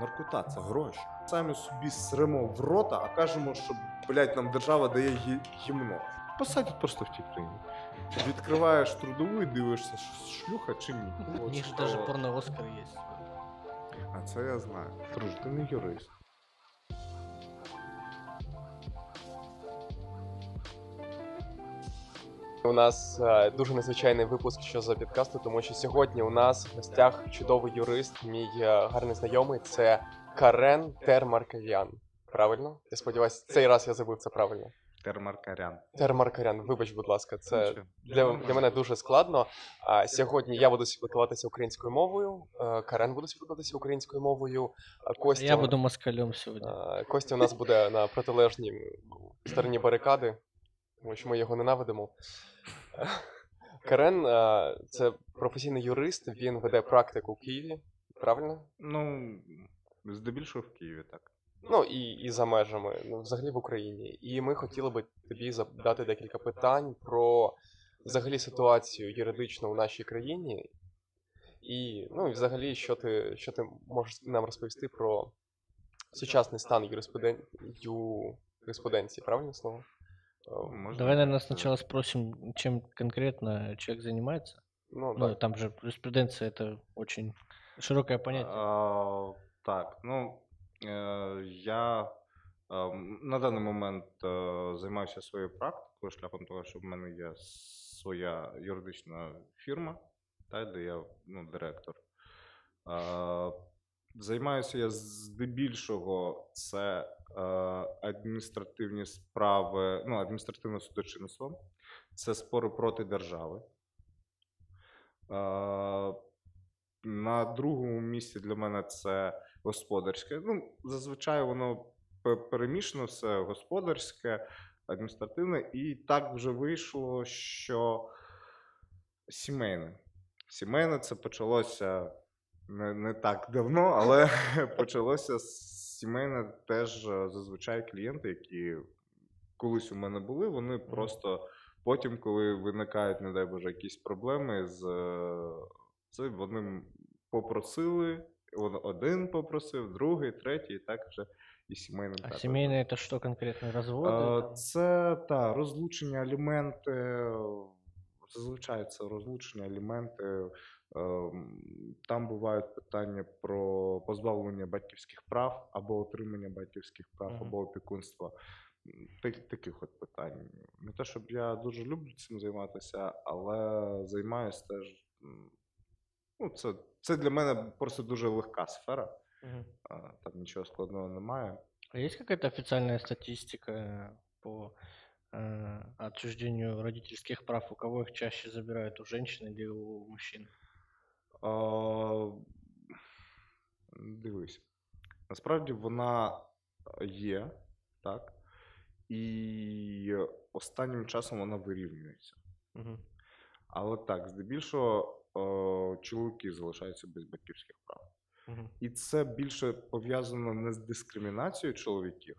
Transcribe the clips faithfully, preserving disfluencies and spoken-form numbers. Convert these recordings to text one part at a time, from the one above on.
наркота – це гроші. Самі собі сремо в рота, а кажемо, що, блядь, нам держава дає гімно. Посадять просто в тій країні. Відкриваєш трудову і дивишся, шлюха чи ні. У них навіть що... порно-оскар є. А це я знаю. Друже, ти не юрист. У нас е, дуже незвичайний випуск, що за підкасту, тому що сьогодні у нас в гостях чудовий юрист, мій е, гарний знайомий, це Карен Тер-Макарян. Правильно? Я сподіваюся, цей раз я забув це правильно. Тер-Макарян. Тер-Макарян, вибач, будь ласка, це для, для мене дуже складно. А, сьогодні я буду спілкуватися українською мовою, е, Карен буде спілкуватися українською мовою, а Костя... Я буду москалем сьогодні. Е, Костя у нас буде на протилежній стороні барикади. Тому що ми його ненавидимо. Карен – це професійний юрист, він веде практику в Києві, правильно? Ну, здебільшого в Києві, так. Ну, і, і за межами, ну, взагалі в Україні. І ми хотіли би тобі задати декілька питань про взагалі ситуацію юридичну в нашій країні. І, ну, і взагалі, що ти, що ти можеш нам розповісти про сучасний стан юриспруден... юриспруденції, правильне слово? Можно. Давай, наверное, сначала спросим, чем конкретно человек занимается. Ну, ну да. Там же юриспруденция – это очень широкое понятие. А, так, ну, я на даний момент займаюся своєю практикою шляхом того, що в мене є своя юридична фірма, та, де я, ну, директор. А, займаюся я здебільшого це е, адміністративні справи, ну, адміністративне судочинство, це спори проти держави. Е, на другому місці для мене це господарське. Ну, зазвичай воно перемішано все, господарське, адміністративне, і так вже вийшло, що сімейне. Сімейне це почалося Не, не так давно, але почалося сімейне теж зазвичай клієнти, які колись у мене були, вони просто потім, коли виникають, не дай Боже, якісь проблеми, з це вони попросили, один попросив, другий, третій, і так вже і сімейне. А сімейне – це що конкретно, розводи? Це, та, розлучення, аліменти, зазвичай це розлучення, аліменти. Там бувають питання про позбавлення батьківських прав, або отримання батьківських прав, mm-hmm. або опікунства. Так, таких от питань. Не те, щоб я дуже люблю цим займатися, але займаюся теж. Ну, це, це для мене просто дуже легка сфера. Mm-hmm. Там нічого складного немає. А є якась офіційна статистика по э, отчуждению родительських прав? У кого їх чаще забирають, у жінки чи у мужчин? А, дивись, насправді вона є, так, і останнім часом вона вирівнюється. Угу. Але так, здебільшого о, чоловіки залишаються без батьківських прав. Угу. І це більше пов'язано не з дискримінацією чоловіків,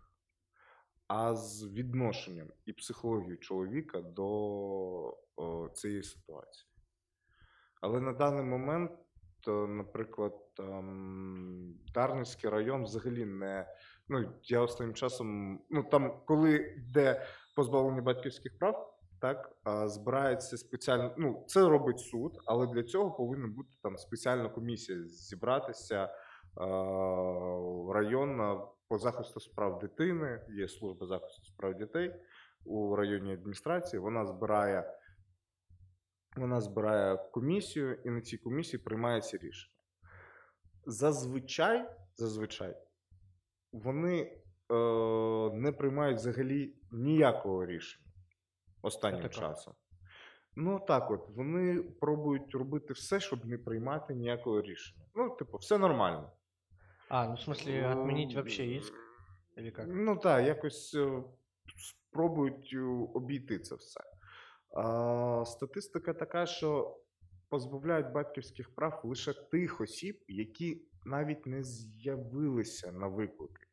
а з відношенням і психологією чоловіка до о, цієї ситуації. Але на даний момент, наприклад, Дарницький район взагалі не... Ну, я останнім часом... Ну, там, коли йде позбавлення батьківських прав, так, збирається спеціально... Ну, це робить суд, але для цього повинна бути там спеціальна комісія зібратися, районна по захисту справ дитини, є служба захисту справ дітей у районній адміністрації, вона збирає... Вона збирає комісію, і на цій комісії приймається рішення. Зазвичай, зазвичай вони е, не приймають взагалі ніякого рішення останнім часом. Ну так от, вони пробують робити все, щоб не приймати ніякого рішення. Ну, типу, все нормально. А, ну в смислі, ну, відмінити взагалі іск? Ну так, якось е, спробують обійти це все. А, статистика така, що позбавляють батьківських прав лише тих осіб, які навіть не з'явилися на виклики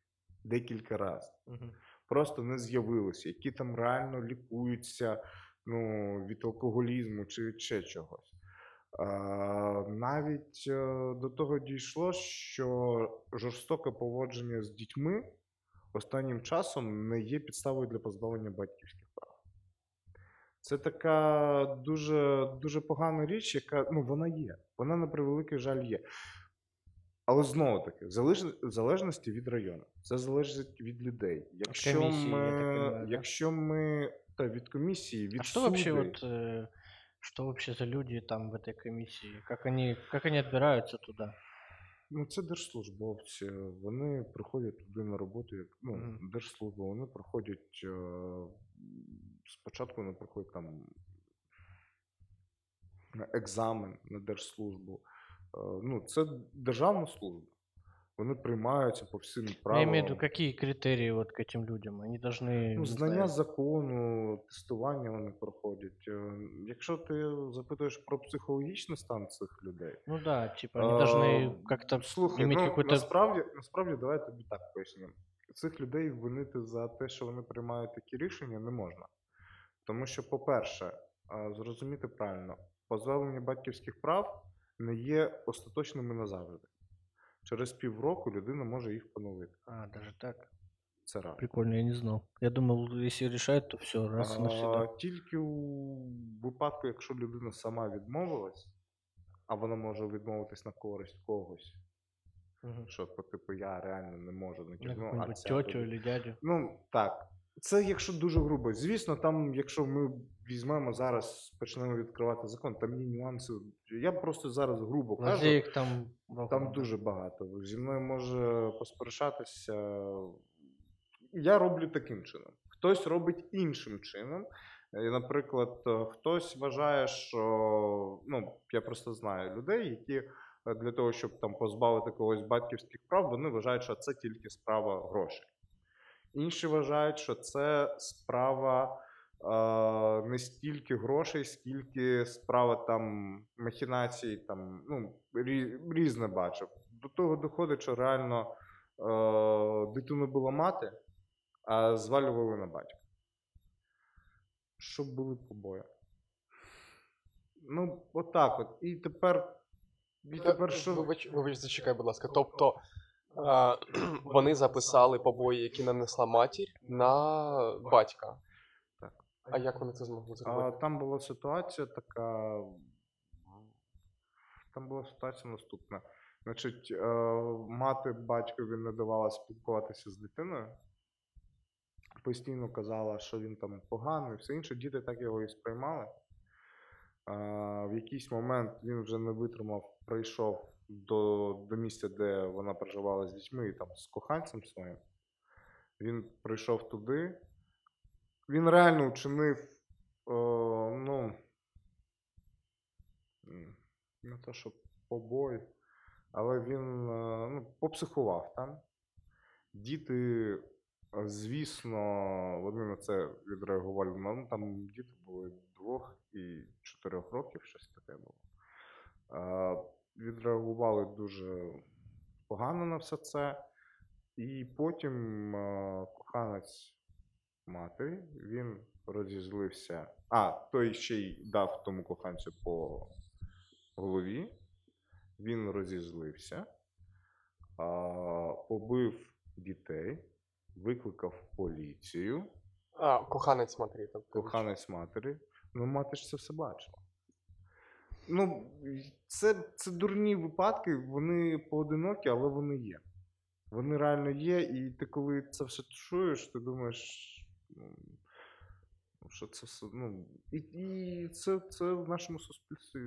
декілька разів. Угу. Просто не з'явилися, які там реально лікуються, ну, від алкоголізму чи від ще чогось. Навіть до того дійшло, що жорстоке поводження з дітьми останнім часом не є підставою для позбавлення батьківських прав. Це така дуже, дуже погана річ, яка, ну, вона є, вона на превеликий жаль є. Але знову-таки, в залежності від району, це залежить від людей. Якщо комісії, ми, думаю, якщо ми та, від комісії, від а суду... Что вообще за люди там в этой комиссии? Как они, как они отбираются туда? Ну, це держслужбовці. Вони приходять туди на роботу, як ну, mm. держслужба. Вони проходять спочатку, вони проходять там екзамен на держслужбу. Ну, це державна служба. Вони приймаються по всім правилам. Я маю в виду, які критерії от к цим людям? Вони должны... Ну, знання закону, тестування вони проходять. Якщо ти запитуєш про психологічний стан цих людей... Ну да, типа, вони должны как-то... Слухай, ну, какой-то... насправді, насправді, давай я тобі так поясню. Цих людей винити за те, що вони приймають такі рішення, не можна. Тому що, по-перше, зрозуміти правильно, позбавлення батьківських прав не є остаточними назавжди. Через півроку людина може їх поновити. А, даже так? Це рано. Прикольно, я не знав. Я думав, якщо рішають, то все, раз і навсегда. Тільки у випадку, якщо людина сама відмовилась, а вона може відмовитись на користь когось, угу. що, типу, я реально не можу натягнути. Ну, тьотю або дядю. Ну, так. Це якщо дуже грубо. Звісно, там, якщо ми візьмемо зараз, почнемо відкривати закон, там є нюанси. Я просто зараз грубо кажу. Їх там там дуже багато. Зі мною може посперечатися. Я роблю таким чином. Хтось робить іншим чином. Наприклад, хтось вважає, що... Ну, я просто знаю людей, які для того, щоб там позбавити когось батьківських прав, вони вважають, що це тільки справа грошей. Інші вважають, що це справа е, не стільки грошей, скільки справа там махінацій, там, ну, різне бачив. До того доходить, що реально е, дитину була мати, а звалювали на батька. Щоб були побої. Ну, отак от. І тепер... І тепер що... Вибач, вибач, зачекай, будь ласка. Тобто... А, вони записали побої, які нанесла матір, на батька. Так. А як вони це змогли зробити? Там була ситуація така... Там була ситуація наступна. Значить, мати батькові не давала спілкуватися з дитиною. Постійно казала, що він там поганий, все інше. Діти так його і сприймали. В якийсь момент він вже не витримав, прийшов До, до місця, де вона проживала з дітьми і там з коханцем своїм. Він прийшов туди. Він реально вчинив, о, ну, не то, що побої, але він, ну, попсихував там. Діти, звісно, вони на це відреагували. Ну, там діти були двох і чотирьох років, щось таке було. Відреагували дуже погано на все це. І потім е- коханець матері, він розізлився. А, той ще й дав тому коханцю по голові. Він розізлився, е- побив дітей, викликав поліцію. А, коханець матері. Там, коханець матері. Ну, мати ж це все бачила. Ну, це, це дурні випадки, вони поодинокі, але вони є. Вони реально є, і ти коли це все чуєш, ти думаєш, що це все, ну, і, і це, це в нашому суспільстві,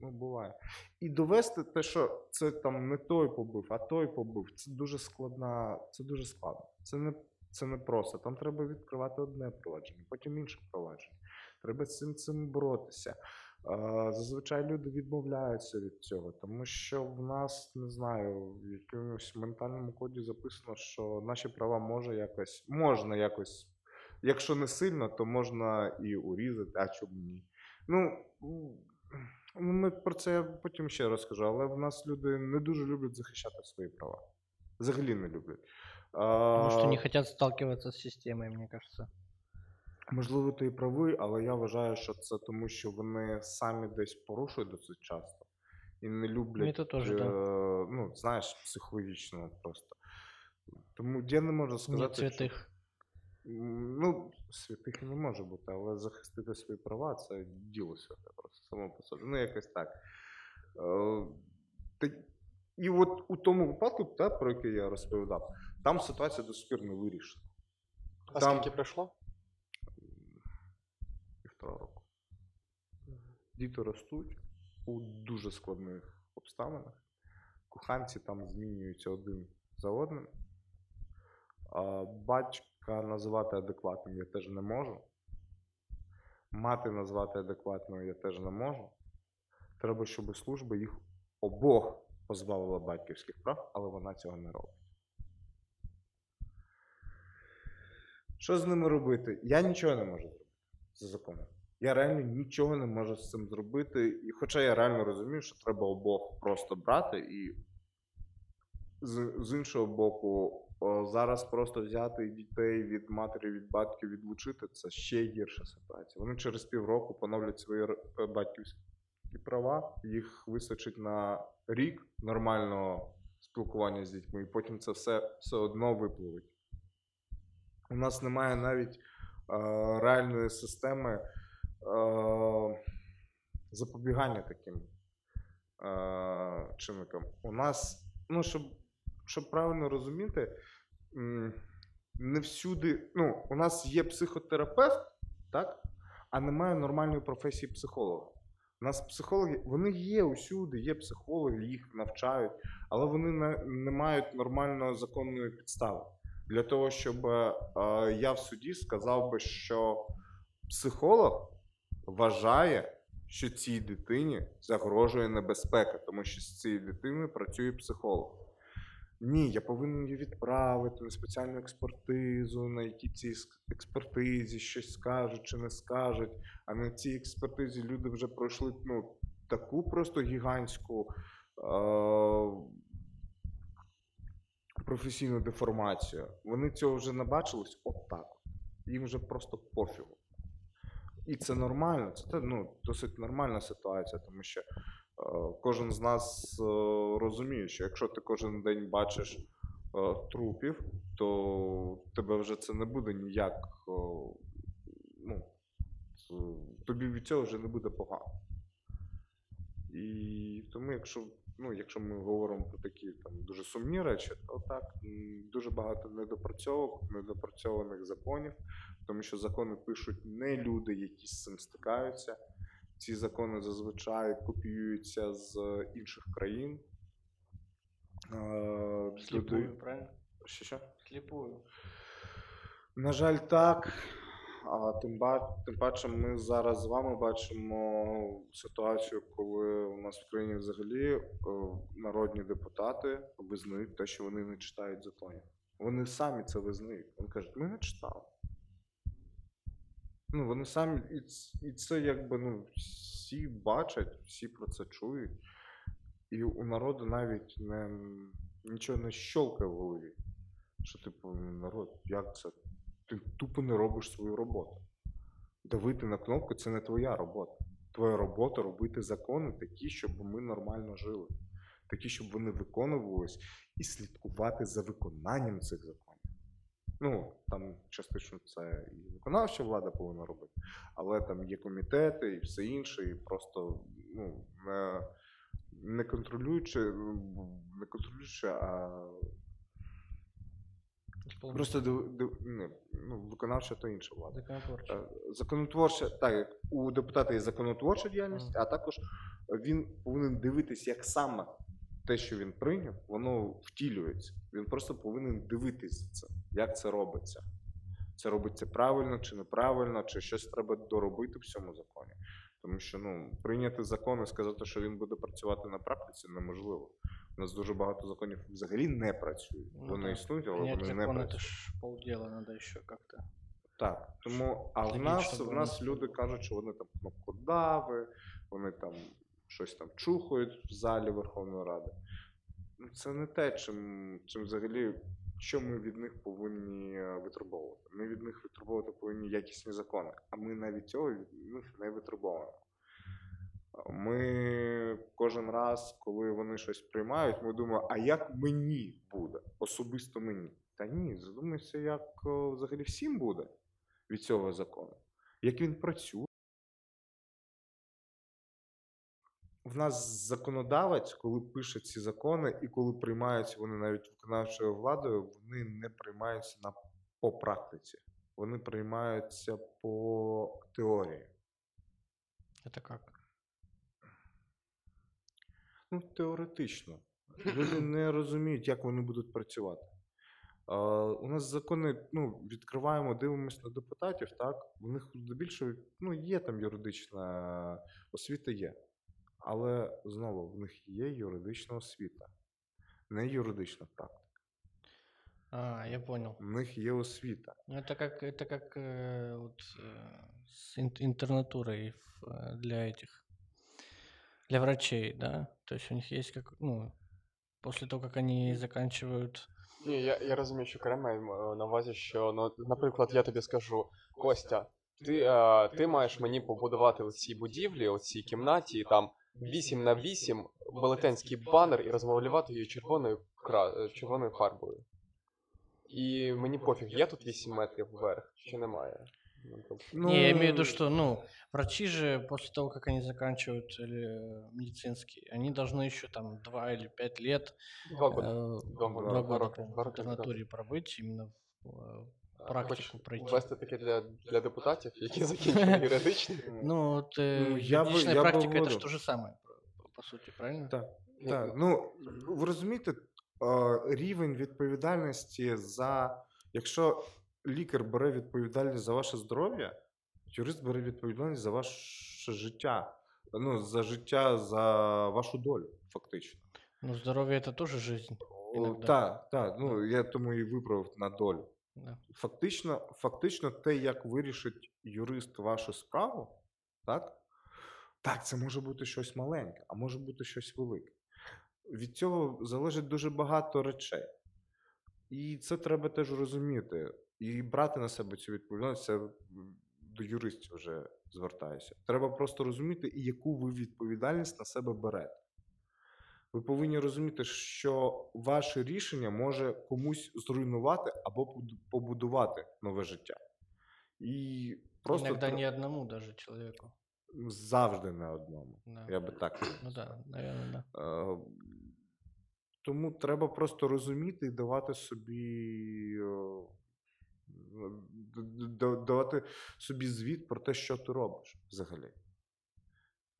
ну, буває. І довести те, що це там не той побив, а той побив, це дуже складна, це дуже складно. Це не, це не просто, там треба відкривати одне провадження, потім інше провадження. Треба з цим, цим боротися. Зазвичай люди відмовляються від цього, тому що в нас, не знаю, в якомусь ментальному коді записано, що наші права може якось, можна якось, якщо не сильно, то можна і урізати, а чому ні. Ну, ми про це я потім ще розкажу, але в нас люди не дуже люблять захищати свої права. Взагалі не люблять. Тому що не хочуть сталкиватися з системою, мені кажеться. Можливо, ти і правий, але я вважаю, що це тому, що вони самі десь порушують досить часто. І не люблять, тоже, е- да. ну, знаєш, психологічно просто. Тому я не можу сказати, що... Ну, святих не може бути, але захистити свої права – це діло святе просто, само по собі. Ну, якось так. І от у тому випадку, те, про який я розповідав, там ситуація до сих пір не вирішена. А там... скільки пройшло? Півтора року. Діти ростуть у дуже складних обставинах. Коханці там змінюються один за одним. Батька називати адекватним я теж не можу. Мати назвати адекватною я теж не можу. Треба, щоб служба їх обох позбавила батьківських прав, але вона цього не робить. Що з ними робити? Я нічого не можу зробити за законом. Я реально нічого не можу з цим зробити. І хоча я реально розумію, що треба обох просто брати і з, з іншого боку зараз просто взяти дітей від матері, від батьків, відлучити – це ще гірша ситуація. Вони через півроку поновлять свої батьківські права, їх вистачить на рік нормального спілкування з дітьми, і потім це все, все одно випливить. У нас немає навіть е, реальної системи е, запобігання таким е, чинникам. У нас, ну, щоб, щоб правильно розуміти, не всюди, ну, у нас є психотерапевт, так, а немає нормальної професії психолога. У нас психологи, вони є усюди, є психологи, їх навчають, але вони не, не мають нормальної законної підстави. Для того, щоб е, я в суді сказав би, що психолог вважає, що цій дитині загрожує небезпека, тому що з цією дитиною працює психолог. Ні, я повинен її відправити на спеціальну експертизу, на якій цій експертизі щось скажуть чи не скажуть, а на цій експертизі люди вже пройшли, ну, таку просто гігантську е- професійну деформацію. Вони цього вже набачились отак. Їм вже просто пофігу. І це нормально, це, ну, досить нормальна ситуація, тому що кожен з нас розуміє, що якщо ти кожен день бачиш трупів, то тебе вже це не буде ніяк, ну, тобі від цього вже не буде погано. І тому, якщо, ну, якщо ми говоримо про такі там дуже сумні речі, то так, дуже багато недопрацьовок, недопрацьованих законів, тому що закони пишуть не люди, які з цим стикаються. Ці закони зазвичай копіюються з інших країн. Сліпую, люди... правильно? Що, що? Сліпую. На жаль, так. А тим, ба... тим паче ми зараз з вами бачимо ситуацію, коли у нас в країні взагалі народні депутати визнають те, що вони не читають законів. Вони самі це визнають. Вони кажуть, ми не читали. Ну, вони самі, і це, і це якби, ну, всі бачать, всі про це чують. І у народу навіть не, нічого не щолкає в голові. Що, типу, народ, як це? Ти тупо не робиш свою роботу. Давити на кнопку – це не твоя робота. Твоя робота – робити закони такі, щоб ми нормально жили. Такі, щоб вони виконувались, і слідкувати за виконанням цих законів. Ну, там частично це і виконавча влада повинна робити, але там є комітети і все інше, і просто, ну, не, не контролюючи, не контролюючи, а просто див, див, не, ну, виконавча то інша влада. Законотворча. Законотворча, так, у депутата є законотворча діяльність, а також він повинен дивитись, як саме те, що він прийняв, воно втілюється. Він просто повинен дивитися це, як це робиться. Це робиться правильно чи неправильно, чи щось треба доробити в цьому законі. Тому що, ну, прийняти закон і сказати, що він буде працювати на практиці, неможливо. У нас дуже багато законів взагалі не працюють. Ну, вони так існують, але вони закон, не працюють. Це ж полділа, треба ще як-то. Так, тому, а в нас, в нас люди кажуть, що вони там кнопкодави, вони там щось там чухають в залі Верховної Ради. Це не те, чим, чим взагалі, що ми від них повинні витребовувати. Ми від них витребовувати повинні якісні закони, а ми навіть цього від них не витребовуємо. Ми кожен раз, коли вони щось приймають, ми думаємо, а як мені буде, особисто мені? Та ні, задумайся, як взагалі всім буде від цього закону, як він працює. В нас законодавець, коли пише ці закони і коли приймаються вони навіть виконавчою владою, вони не приймаються на, по практиці. Вони приймаються по теорії. Це як? Ну, теоретично. Люди не розуміють, як вони будуть працювати. Е, у нас закони, ну, відкриваємо, дивимося на депутатів, так? У них більше, ну, є там юридична освіта, є. Але, знову, в них є юридична освіта, не юридична практика. А, я понял. У них є освіта. Это как, это как э, вот, с интернатурой для этих, для врачей, да? То есть у них есть, как, ну, после того, как они заканчивают... Не, я, я розумію, що Карен має на увазі, що, ну, наприклад, я тобі скажу, Костя, Ти, а, ти маєш мені побудувати оці будівлі, оці кімнаті, і там вісім на вісім велетенський банер і розмалювати її червоною, кра... червоною фарбою. І мені пофіг, є тут вісім метрів вверх, чи немає? Ну... Не, я имею в виду, что, ну, врачи же после того, как они заканчивают медицинский, они должны еще там два или пять лет два года, э, два года, два года, года в интернатуре пробыть именно в... Практику пройти. Ввести таке для, для депутатів, які закінчили юридичні. Ну, от юридична практика – це ж те ж саме, по суті, правильно? Так. так. Ну, ви розумієте, рівень відповідальності за… Якщо лікар бере відповідальність за ваше здоров'я, юрист бере відповідальність за ваше життя. Ну, за життя, за вашу долю, фактично. Ну, здоров'я – це теж життя. Так, так. Ну, я тому і виправив на долю. Yeah. Фактично, фактично те, як вирішить юрист вашу справу, так? Так, це може бути щось маленьке, а може бути щось велике. Від цього залежить дуже багато речей. І це треба теж розуміти. І брати на себе цю відповідальність, це до юристів вже звертаюся. Треба просто розуміти, і яку ви відповідальність на себе берете. Ви повинні розуміти, що ваше рішення може комусь зруйнувати або побудувати нове життя. І просто іноді тр... не одному навіть чоловіку. Завжди не одному. Да. Я би так сказав. Ну да, наверное, да. Тому треба просто розуміти і давати собі давати собі звіт про те, що ти робиш взагалі.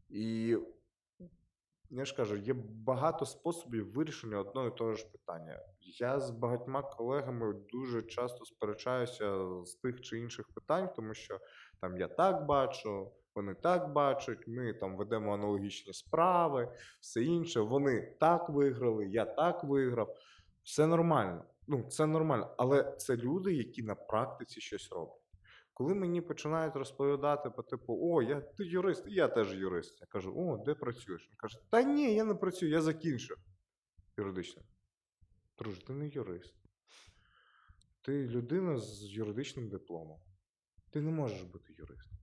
І я ж кажу, є багато способів вирішення одного і того ж питання. Я з багатьма колегами дуже часто сперечаюся з тих чи інших питань, тому що там я так бачу, вони так бачать, ми там ведемо аналогічні справи, все інше. Вони так виграли, я так виграв. Все нормально. Ну, це нормально, але це люди, які на практиці щось роблять. Коли мені починають розповідати по типу, о, я, ти юрист, і я теж юрист. Я кажу, о, де працюєш? Він каже, та ні, я не працюю, я закінчу юридично. Друже, ти не юрист. Ти людина з юридичним дипломом. Ти не можеш бути юристом,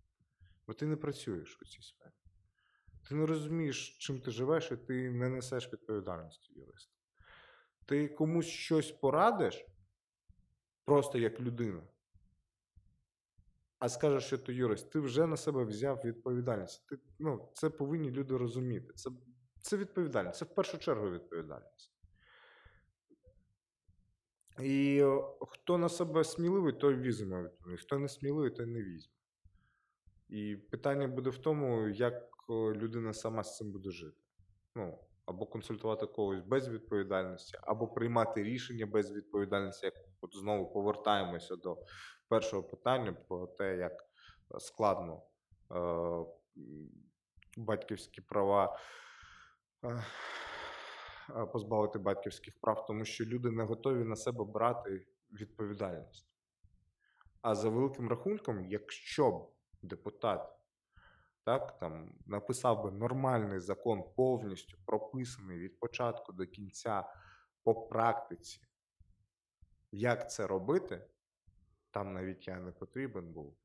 бо ти не працюєш у цій сфері. Ти не розумієш, чим ти живеш, і ти не несеш відповідальності юриста. Ти комусь щось порадиш, просто як людина, а скажеш, що ти юрист, ти вже на себе взяв відповідальність. Ти, ну, це повинні люди розуміти. Це, це відповідальність. Це в першу чергу відповідальність. І хто на себе сміливий, той візьме відповідальність. Хто не сміливий, той не візьме. І питання буде в тому, як людина сама з цим буде жити. Ну, або консультувати когось без відповідальності, або приймати рішення без відповідальності, як от знову повертаємося до першого питання про те, як складно е- батьківські права, е- позбавити батьківських прав, тому що люди не готові на себе брати відповідальність. А за великим рахунком, якщо б депутат, так, там, написав би нормальний закон, повністю прописаний від початку до кінця по практиці, Як це робити, там навіть я не потрібен був.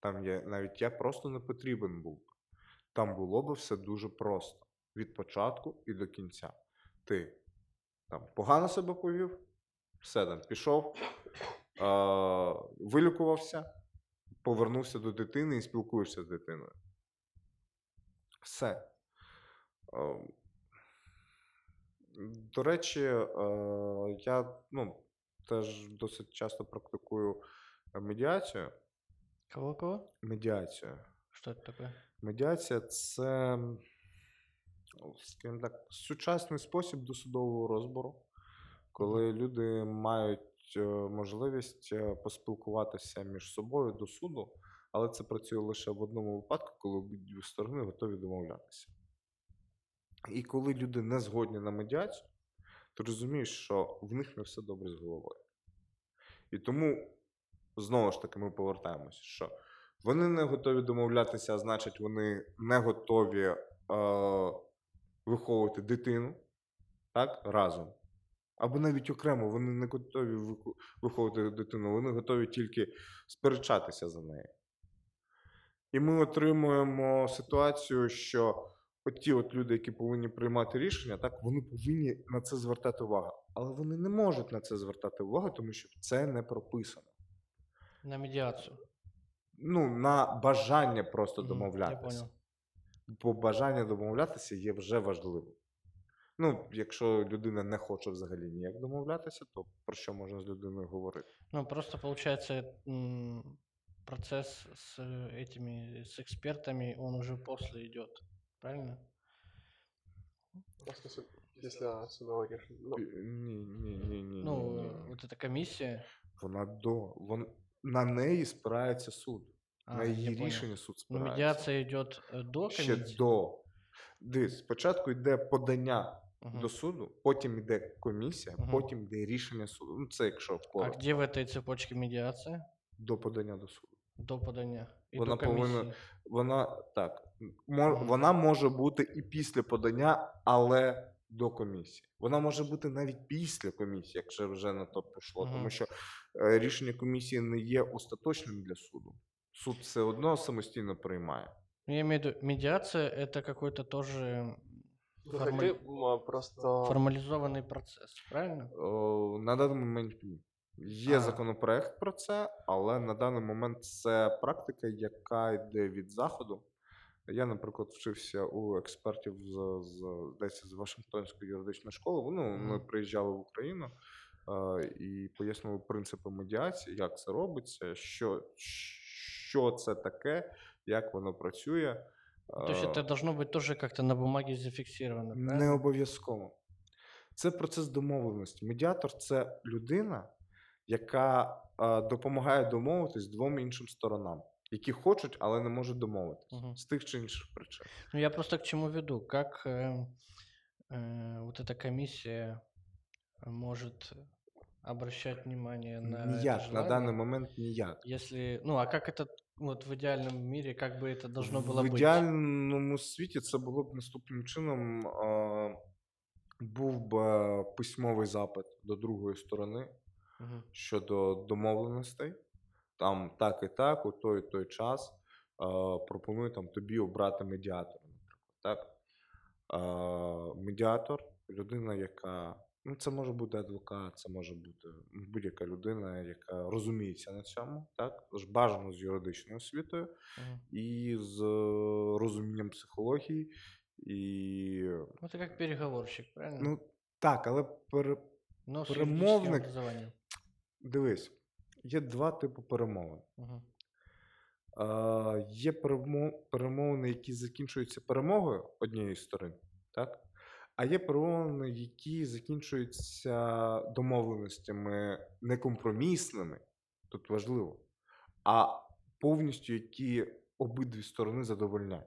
Там я, навіть я просто не потрібен був. Там було б все дуже просто. Від початку і до кінця. Ти там погано себе повів, все там, пішов, е- вилікувався, повернувся до дитини і спілкуєшся з дитиною. Все. Е- до речі, е- я ну, теж досить часто практикую медіацію. Кого-кого? Медіацію. Що це таке? Медіація – це, скажімо так, сучасний спосіб досудового розбору, коли люди мають можливість поспілкуватися між собою до суду, але це працює лише в одному випадку, коли обидві сторони готові домовлятися. І коли люди не згодні на медіацію, ти розумієш, що в них не все добре з головою. І тому, знову ж таки, ми повертаємося, що вони не готові домовлятися, а значить, вони не готові е, виховувати дитину, так, разом. Або навіть окремо, вони не готові виховувати дитину, вони готові тільки сперечатися за неї. І ми отримуємо ситуацію, що от ті от люди, які повинні приймати рішення, так, вони повинні на це звертати увагу. Але вони не можуть на це звертати увагу, тому що це не прописано. На медіацію. Ну, на бажання просто домовлятися. Бо бажання домовлятися є вже важливим. Ну, якщо людина не хоче взагалі ніяк домовлятися, то про що можна з людиною говорити? Ну, просто, виходить, процес з этими, з експертами, він вже після йде. Правильно? Просто після судового рішення. Ні-ні-ні. Ну, от ця комісія. Вона до... Вон... На неї спирається суд. А, на її рішення суд спирається. Ну, медіація йде до комісії? Ще до. Дивись, спочатку йде подання угу. до суду, потім йде комісія, угу. потім йде рішення суду. Ну, це якщо вкоротко. А де в цій цепочці медіація? До подання до суду. До подання. І вона до комісії. Повинна, вона, так, мож, угу. вона може бути і після подання, але до комісії. Вона може бути навіть після комісії, якщо вже на то пішло, угу. тому що е, рішення комісії не є остаточним для суду. Суд все одно самостійно приймає. Я имею в виду, медиация – это какой-то тоже формали... просто... формализованный процесс, правильно? О, на даний момент є а. законопроект про це, але на даний момент це практика, яка йде від Заходу. Я, наприклад, вчився у експертів з, з, десь з Вашингтонської юридичної школи. Вони ну, mm. приїжджали в Україну е, і пояснили принципи медіації, як це робиться, що, що це таке, як воно працює. То есть це должно бути теж як-то на бумагі зафіксовано, правильно? Не обов'язково. Це процес домовленості. Медіатор – це людина, яка е, допомагає домовитись двом іншим сторонам, які хочуть, але не можуть домовитися угу. з тих чи інших причин. Ну, я просто к чему веду. Как э, э, вот эта комиссия может обращать внимание на ніяк, это на данный момент ніяк. Если, ну, а как это вот в идеальном мире, как бы это должно было быть? В ідеальному быть? Світі це було б наступним чином. Э, був би письмовий запит до другої сторони угу. щодо домовленостей. Там так і так, у той і той час е, пропоную там, тобі обрати медіатора, наприклад, так? Е, медіатор, людина, яка, ну це може бути адвокат, це може бути будь-яка людина, яка розуміється на цьому, так? Бажано з юридичною освітою mm-hmm. і з розумінням психології. І... Ну це як переговорщик, правильно? Ну так, але пер... Но перемовник... Дивись. Є два типи перемовин. Uh-huh. Е, є перемовини, які закінчуються перемогою однієї сторони, так? А є перемовини, які закінчуються домовленостями некомпромісними, тут важливо, а повністю, які обидві сторони задовольняють.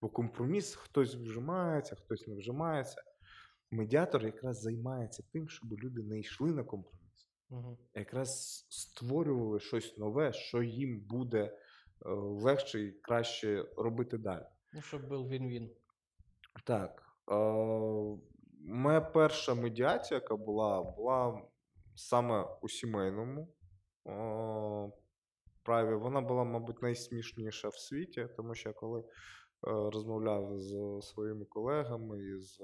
Бо компроміс, хтось вжимається, хтось не вжимається. Медіатор якраз займається тим, щоб люди не йшли на компроміс. Угу. Якраз створювали щось нове, що їм буде легше і краще робити далі. Ну, щоб був він-він. Так. Е- моя перша медіація, яка була, була саме у сімейному о, праві, вона була, мабуть, найсмішніша в світі, тому що я коли розмовляв з своїми колегами і з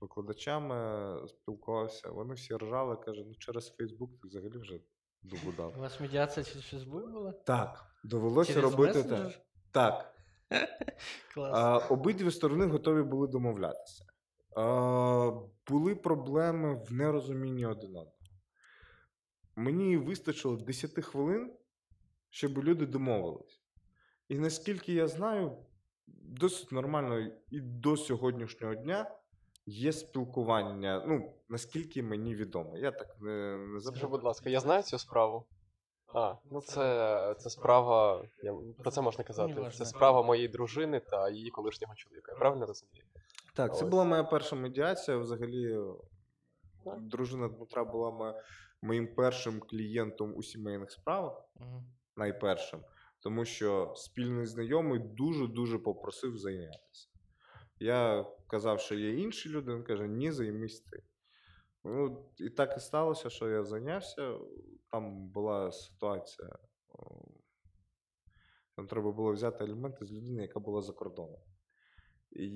викладачами, спілкувався, вони всі ржали, кажуть, ну через Фейсбук ти взагалі вже добудав. У вас медіація через Фейсбук була? Так, довелося через робити так. Так. А, обидві сторони готові були домовлятися. А, були проблеми в нерозумінні один одного. Мені вистачило десять хвилин, щоб люди домовились. І наскільки я знаю, досить нормально і до сьогоднішнього дня є спілкування, ну, наскільки мені відомо. Я так не, не запитую. Будь ласка, я знаю цю справу? А, ну це, це справа, я, про це можна казати, це справа моєї дружини та її колишнього чоловіка, я правильно розумію? Так, ось. Це була моя перша медіація, взагалі так. Дружина Дмитра була моя, моїм першим клієнтом у сімейних справах, угу. Найпершим, тому що спільний знайомий дуже-дуже попросив зайнятися. Я казав, що є інші люди, він каже, ні, займись ти. Ну, і так і сталося, що я зайнявся. Там була ситуація, там треба було взяти аліменти з людини, яка була за кордоном. І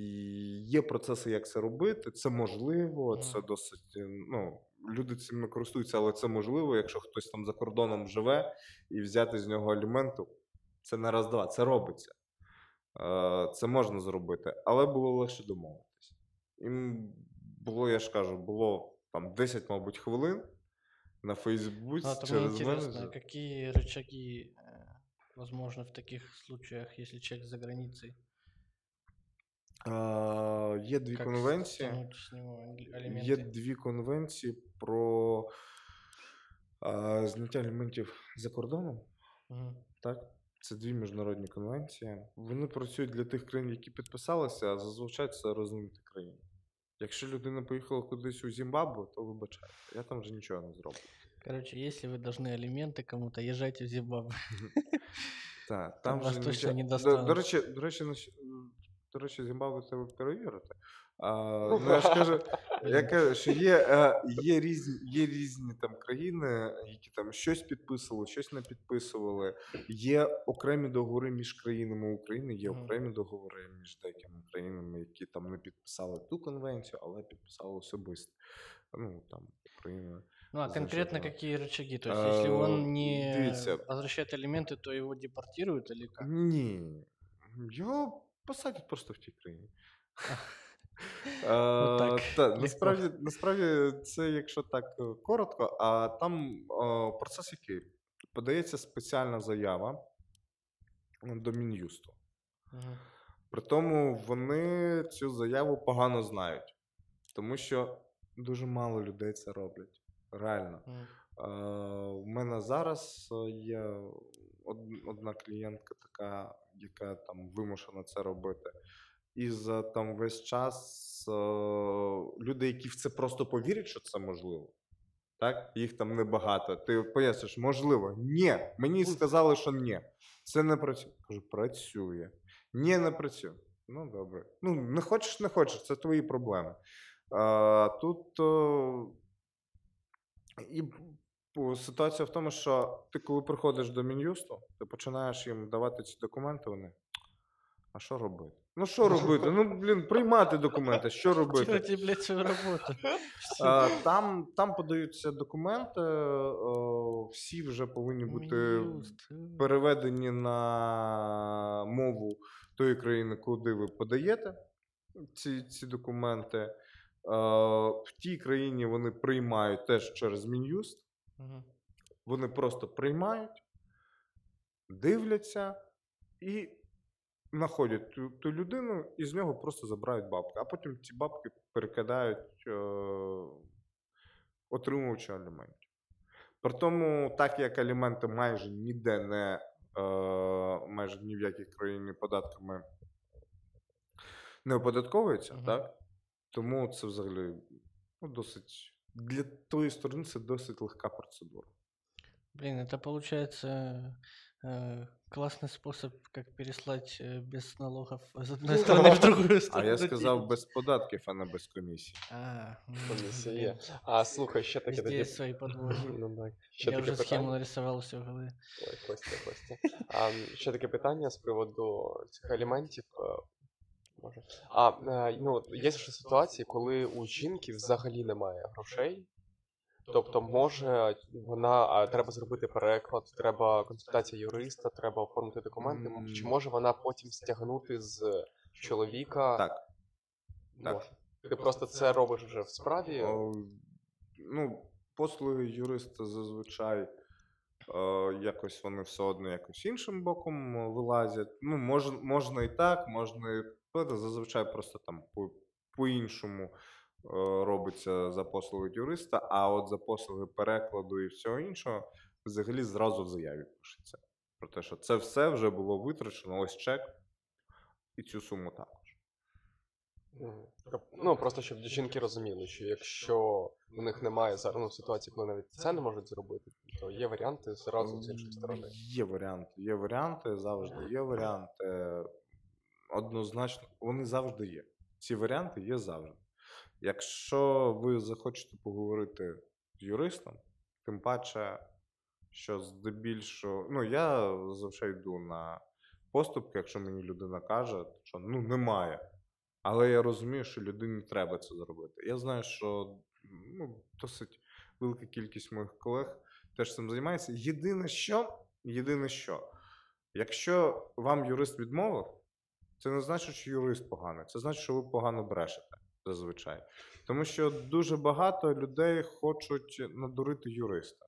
є процеси, як це робити, це можливо, це досить, ну, люди цим не користуються, але це можливо, якщо хтось там за кордоном живе і взяти з нього аліменту, це не раз-два, це робиться. Це можна зробити, але було легше домовитися. І було, я ж кажу, було там десять, мабуть, хвилин на Фейсбуці а, через менеджер. Какие рычаги возможны в таких случаях, если человек за границей? А, є дві как конвенції. Є дві конвенції про а, зняття аліментів за кордоном. Угу. Так? Це дві міжнародні конвенції. Вони працюють для тих країн, які підписалися, а зазвичай це розвинуті країни. Якщо людина поїхала кудись у Зімбабве, то вибачайте, я там вже нічого не зроблю. Короче, якщо ви должны аліменти кому-то, їжджайте в Зімбабве. Так, там вже точно не достануть. До речі, до речі, до речі, Зімбабве треба перевірити. Я ж кажу, я кажу, що є різні там країни, які там щось підписували, щось не підписували. Є окремі договори між країнами України, є окремі договори між деякими країнами, які там не підписали ту конвенцію, але підписали особисто. Ну, там, Україна... Ну, а конкретно какие рычаги? То есть, если он не возвращает алименты, то его депортируют или как? Ні, його посадять просто в тій країні. А, так, та, насправді, насправді це, якщо так коротко, а там а, процес який? Подається спеціальна заява до Мін'юсту. Ага. Притому вони цю заяву погано знають, тому що дуже мало людей це роблять. Реально. Ага. А, в мене зараз є одна клієнтка така, яка там вимушена це робити. І за там весь час е, люди, які в це просто повірять, що це можливо, так? Їх там небагато. Ти поясниш, можливо. Ні, мені сказали, що ні. Це не працює. Кажу, працює. Ні, не працює. Ну, добре. Ну, не хочеш, не хочеш, це твої проблеми. Е, тут е, і ситуація в тому, що ти, коли приходиш до Мін'юсту, ти починаєш їм давати ці документи, вони, а що робити? Ну, що робити? Ну, блін, приймати документи, що робити? Ті, блядь, цю роботу. Там, там подаються документи, всі вже повинні бути переведені на мову тої країни, куди ви подаєте ці, ці документи. В тій країні вони приймають теж через Мін'юст. Вони просто приймають, дивляться і знаходять ту, ту людину і з нього просто забирають бабки. А потім ці бабки перекидають е, отримувачу аліментів. Притому, так як аліменти майже ніде не, е, майже ні в якій країні податками не оподатковуються, угу. Так? Тому це взагалі ну, досить, для тої сторони це досить легка процедура. Блін, це виходить... Классный способ, как переслать без налогов с одной стороны в другую сторону. А я сказав без податків, а не без комісії. А, комісія є. А слухай, ще таке таке. Здесь свої подвоги. Ну, так. Я вже схему нарисував усе в голові. Ой, Костя, Костя. А ще таке питання з приводу цих аліментів. Може. А, ну, є ж ситуації, коли у жінки взагалі немає грошей. Тобто, може, вона, а, треба зробити переклад, треба консультація юриста, треба оформити документи. Mm. Чи може вона потім стягнути з чоловіка? Так. так. Ти просто це робиш вже в справі? О, ну, послуги юриста зазвичай о, якось вони все одно якось іншим боком вилазять. Ну, мож, можна і так, можна і так. Зазвичай просто там по, по-іншому робиться за послуги юриста, а от за послуги перекладу і всього іншого взагалі зразу в заяві пишеться. Про те, що це все вже було витрачено, ось чек і цю суму також. Ну, просто щоб жінки розуміли, що якщо в них немає зараз, ну, ситуації, коли навіть це не можуть зробити, то є варіанти зразу з іншої сторони. Є варіанти, є варіанти, завжди є варіанти. Однозначно, вони завжди є. Ці варіанти є завжди. Якщо ви захочете поговорити з юристом, тим паче, що здебільшого, ну, я завжди йду на поступки, якщо мені людина каже, що ну немає, але я розумію, що людині треба це зробити. Я знаю, що ну, досить велика кількість моїх колег теж цим займається. Єдине що, єдине що, якщо вам юрист відмовив, це не значить, що юрист поганий, це значить, що ви погано брешете. Зазвичай. Тому що дуже багато людей хочуть надурити юриста.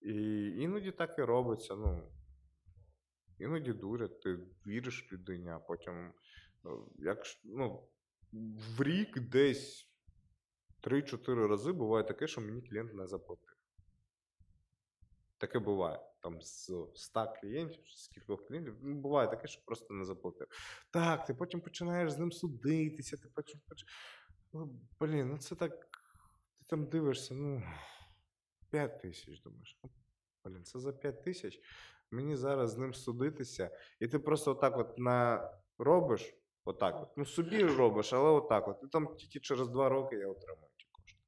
І іноді так і робиться. Ну, іноді дурять, ти віриш людині, а потім як, ну, в рік десь три-чотири рази буває таке, що мені клієнт не заплатив. Таке буває. Там з ста клієнтів, з кількох клієнтів, ну, буває таке, що просто не заплатив. Так, ти потім починаєш з ним судитися, ти потім починаєш... Ну, блін, ну це так... Ти там дивишся, ну... п'ять тисяч, думаєш. Ну, блін, це за п'ять тисяч. Мені зараз з ним судитися. І ти просто отак от на... робиш, отак от. Ну, собі робиш, але отак от. І там тільки через два роки я отримаю ті кошти.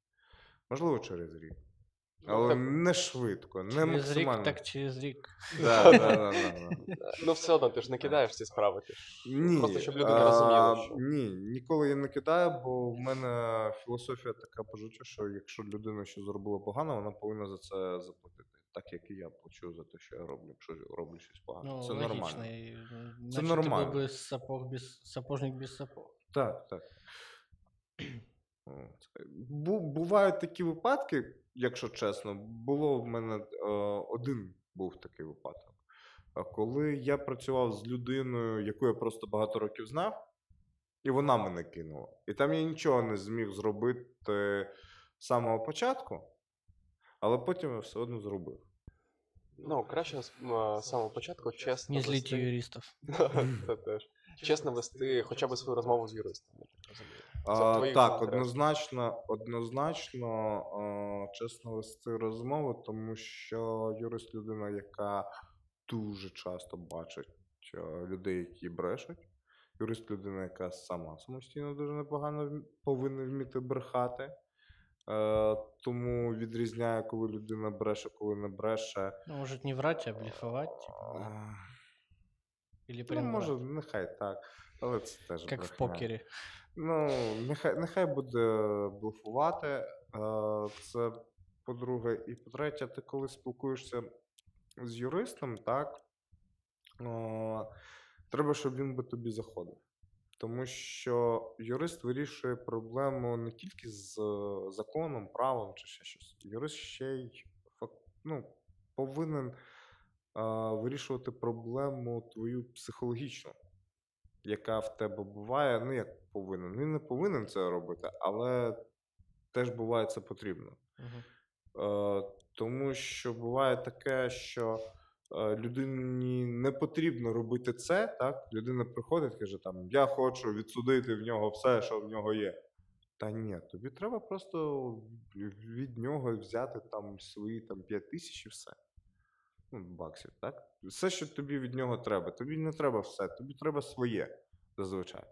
Можливо, через рік. Але так, не швидко, не через максимально. Рік, так через рік. Да, да, да, да, да. Ну все одно, ти ж не кидаєш ці справи. Ні, просто щоб люди не розуміли, що... Ні, ніколи я не кидаю, бо в мене філософія така по життю, що якщо людина щось зробила погано, вона повинна за це заплатити. Так, як і я плачу за те, що я роблю, якщо роблю щось погано. Ну, це логічно. Нормально. Це нормально. Ти був би сапог без... сапожник без сапог. Так, так. Бувають такі випадки, якщо чесно, було в мене один був такий випадок, коли я працював з людиною, яку я просто багато років знав, і вона мене кинула. І там я нічого не зміг зробити з самого початку, але потім я все одно зробив. Ну, краще з самого початку чесно вести... Не зліть юристів. Це теж. Чесно вести хоча б свою розмову з юристом. А, так, однозначно, однозначно а, чесно вести розмову, тому що юрист – людина, яка дуже часто бачить людей, які брешуть. Юрист – людина, яка сама самостійно дуже непогано повинна вміти брехати. Е, тому відрізняє, коли людина бреше, коли не бреше. Ну, може не врать, а блефувати. Типу. Ну, може, нехай так. Але це теж як брехня. В покері. Ну, нехай, нехай буде блефувати. Е, це по-друге. І по-третє, ти коли спілкуєшся з юристом, так, е, треба, щоб він би тобі заходив. Тому що юрист вирішує проблему не тільки з законом, правом чи ще щось. Юрист ще й ну, повинен а, вирішувати проблему твою психологічну, яка в тебе буває, ну як повинен. Він не повинен це робити, але теж буває це потрібно. Uh-huh. А, тому що буває таке, що людині не потрібно робити це, так? Людина приходить, каже, там, я хочу відсудити в нього все, що в нього є. Та ні, тобі треба просто від нього взяти там свої там п'ять тисяч і все. баксів, так? Все, що тобі від нього треба. Тобі не треба все, тобі треба своє, зазвичай.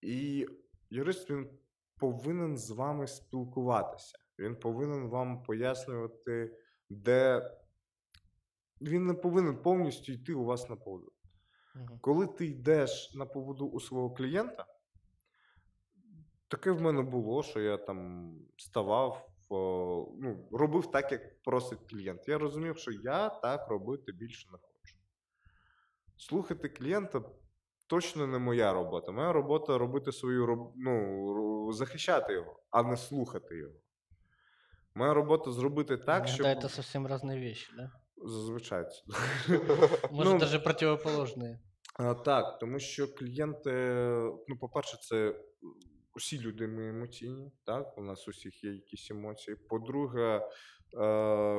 І юрист, він повинен з вами спілкуватися. Він повинен вам пояснювати, де... Він не повинен повністю йти у вас на поводу. Угу. Коли ти йдеш на поводу у свого клієнта, таке в мене було, що я там ставав, о, ну, робив так, як просить клієнт. Я розумів, що я так робити більше не хочу. Слухати клієнта точно не моя робота. Моя робота – робити свою, ну, захищати його, а не слухати його. Моя робота – зробити так, щоб... Це зовсім різні речі, да? Зазвичай. Може, навіть противоположні. Так, тому що клієнти, ну, по-перше, це усі люди ми емоційні, так? У нас усіх є якісь емоції. По-друге,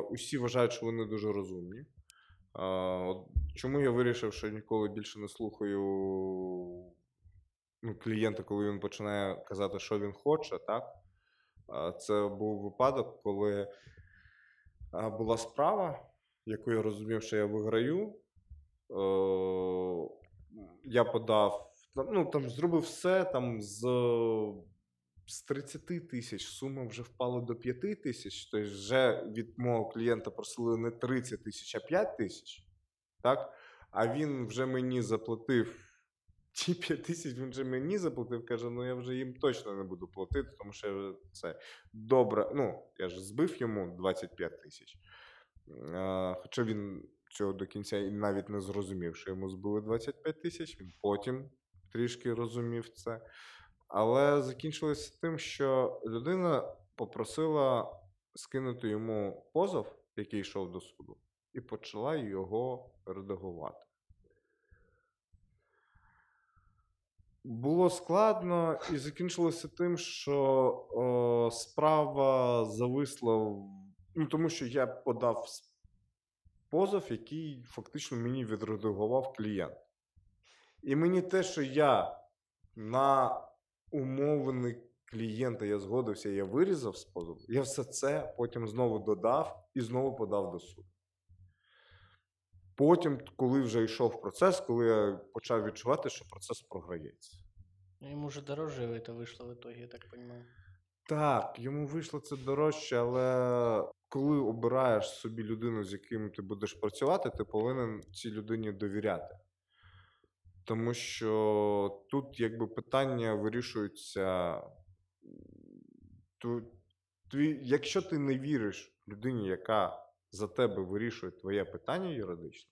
усі вважають, що вони дуже розумні. Чому я вирішив, що ніколи більше не слухаю, ну, клієнта, коли він починає казати, що він хоче, так? Це був випадок, коли була справа, яку я розумів, що я виграю. Я подав, ну, там зробив все, там з, з тридцяти тисяч сума вже впала до п'яти тисяч, тобто вже від мого клієнта просили не тридцять тисяч, а п'ять тисяч, так? А він вже мені заплатив ті п'ять тисяч, він вже мені заплатив, каже, ну, я вже їм точно не буду платити, тому що я це добре, ну, я ж збив йому двадцять п'ять тисяч. Хоча він цього до кінця і навіть не зрозумів, що йому збили двадцять п'ять тисяч, він потім трішки розумів це. Але закінчилося тим, що людина попросила скинути йому позов, який йшов до суду, і почала його редагувати. Було складно, і закінчилося тим, що о, справа зависла, ну, тому що я подав позов, який фактично мені відредагував клієнт. І мені те, що я на умовини клієнта, я згодився, я вирізав з позову, я все це потім знову додав і знову подав до суду. Потім, коли вже йшов процес, коли я почав відчувати, що процес програється. Йому вже дорожче це вийшло в ітогі, я так розумію. Так, йому вийшло це дорожче, але коли обираєш собі людину, з яким ти будеш працювати, ти повинен цій людині довіряти. Тому що тут, якби, питання вирішуються, якщо ти не віриш людині, яка за тебе вирішує твоє питання юридичне,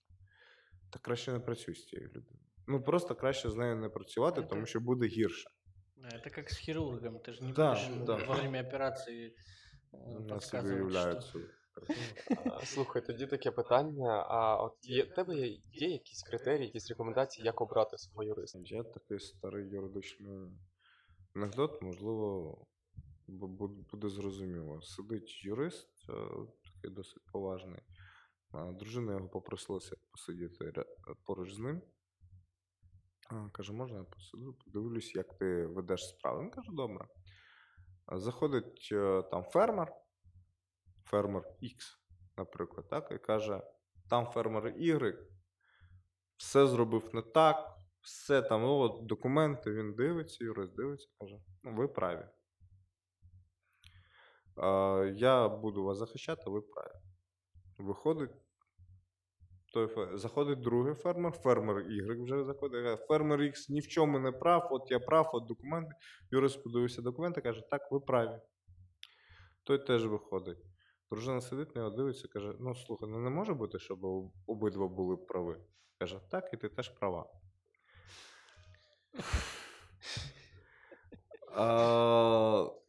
то краще не працюй з цією людиною. Ну, просто краще з нею не працювати, тому що буде гірше. Это как с хирургом, ты же не да, будешь да. во время операции подсказывать, что... Слухай, тоді таке питання, а от є, тебе є, є якісь критерії, якісь рекомендації, як обрати свого юриста? Я такий старий юридичний анекдот, можливо, буде зрозуміло. Сидить юрист, такий досить поважний, дружина його попросилася посидіти поруч з ним. Каже, можна я посиджу, подивлюсь, як ти ведеш справи. Він каже, добре. Заходить там фермер, фермер X, наприклад, так, і каже, там фермер Y, все зробив не так, все там, о, документи, він дивиться, юрист дивиться, каже, ну, ви праві. Я буду вас захищати, ви праві. Виходить. Заходить другий фермер, фермер Y вже заходить, фермер X ні в чому не прав, от я прав, от документи. Юрист подивився документи, каже, так, ви праві. Той теж виходить. Дружина сидить, не дивиться, каже, ну, слухай, ну не може бути, щоб обидва були прави. Каже, так, і ти теж права.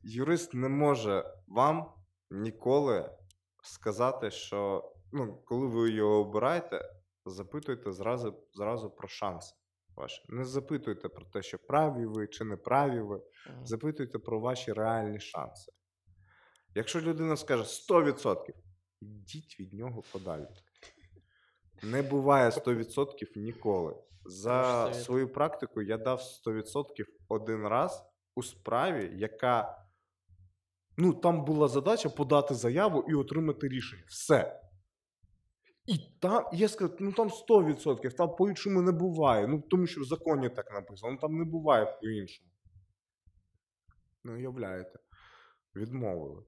Юрист не може вам ніколи сказати, що... Ну, коли ви його обираєте, запитуйте зразу, зразу про шанси ваші. Не запитуйте про те, що праві ви чи не праві ви. Ага. Запитуйте про ваші реальні шанси. Якщо людина скаже сто відсотків, йдіть від нього подалі. Не буває сто відсотків ніколи. За свою практику я дав сто відсотків один раз у справі, яка... Ну, там була задача подати заяву і отримати рішення. Все. І там, я сказав, ну там сто відсотків, там по-іншому не буває. Ну, тому що в законі так написано, ну, там не буває по-іншому. Ну, уявляєте, відмовили.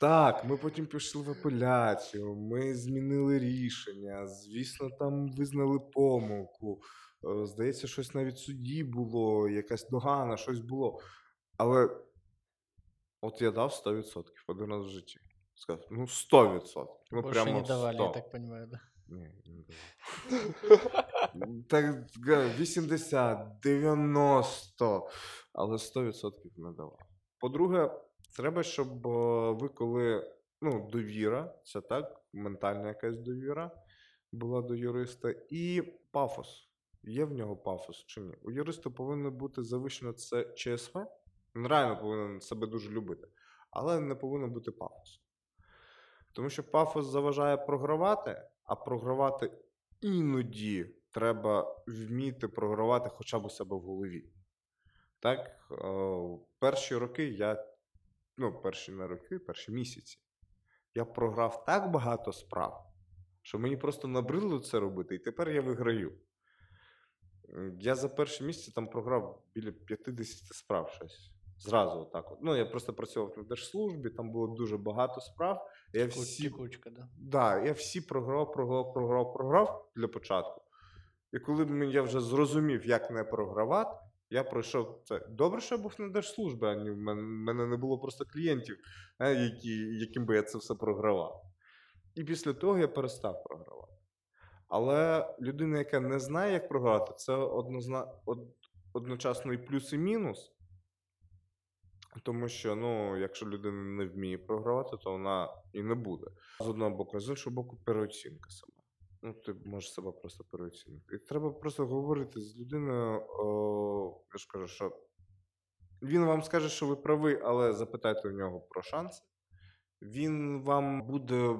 Так, ми потім пішли в апеляцію, ми змінили рішення, звісно, там визнали помилку. Здається, щось навіть судді було, якась догана, щось було. Але от я дав сто відсотків один раз в житті. Сказав, ну сто відсотків. Ну, більше прямо не давали, сто відсотків. Я так розумію, да? Ні, не давали. Так, вісімдесят, дев'яносто, але сто відсотків не давали. По-друге, треба, щоб ви коли, ну, довіра, це так, ментальна якась довіра була до юриста, і пафос. Є в нього пафос чи ні? У юриста повинно бути завищено це ЧСВ. Він реально повинен себе дуже любити, але не повинно бути пафос. Тому що пафос заважає програвати, а програвати іноді треба вміти програвати хоча б у себе в голові. Так, перші роки я, ну, перші не роки, перші місяці, я програв так багато справ, що мені просто набридло це робити, і тепер я виграю. Я за перші місяці там програв біля п'ятдесят справ щось. Зразу отак от. Ну, я просто працював на держслужбі, там було дуже багато справ. Я всі... Тікучка, да? Да, я всі програв, програв, програв, програв для початку. І коли я вже зрозумів, як не програвати, я пройшов це. Добре, що я був на держслужбі, а в мене не було просто клієнтів, які, яким би я це все програвав. І після того я перестав програвати. Але людина, яка не знає, як програти, це однозна... од... одночасно і плюс, і мінус. Тому що, ну, якщо людина не вміє програвати, то вона і не буде. З одного боку, з іншого боку, переоцінка сама. Ну, ти можеш себе просто переоцінити. І треба просто говорити з людиною, о... я ж кажу, що він вам скаже, що ви праві, але запитайте у нього про шанси. Він вам буде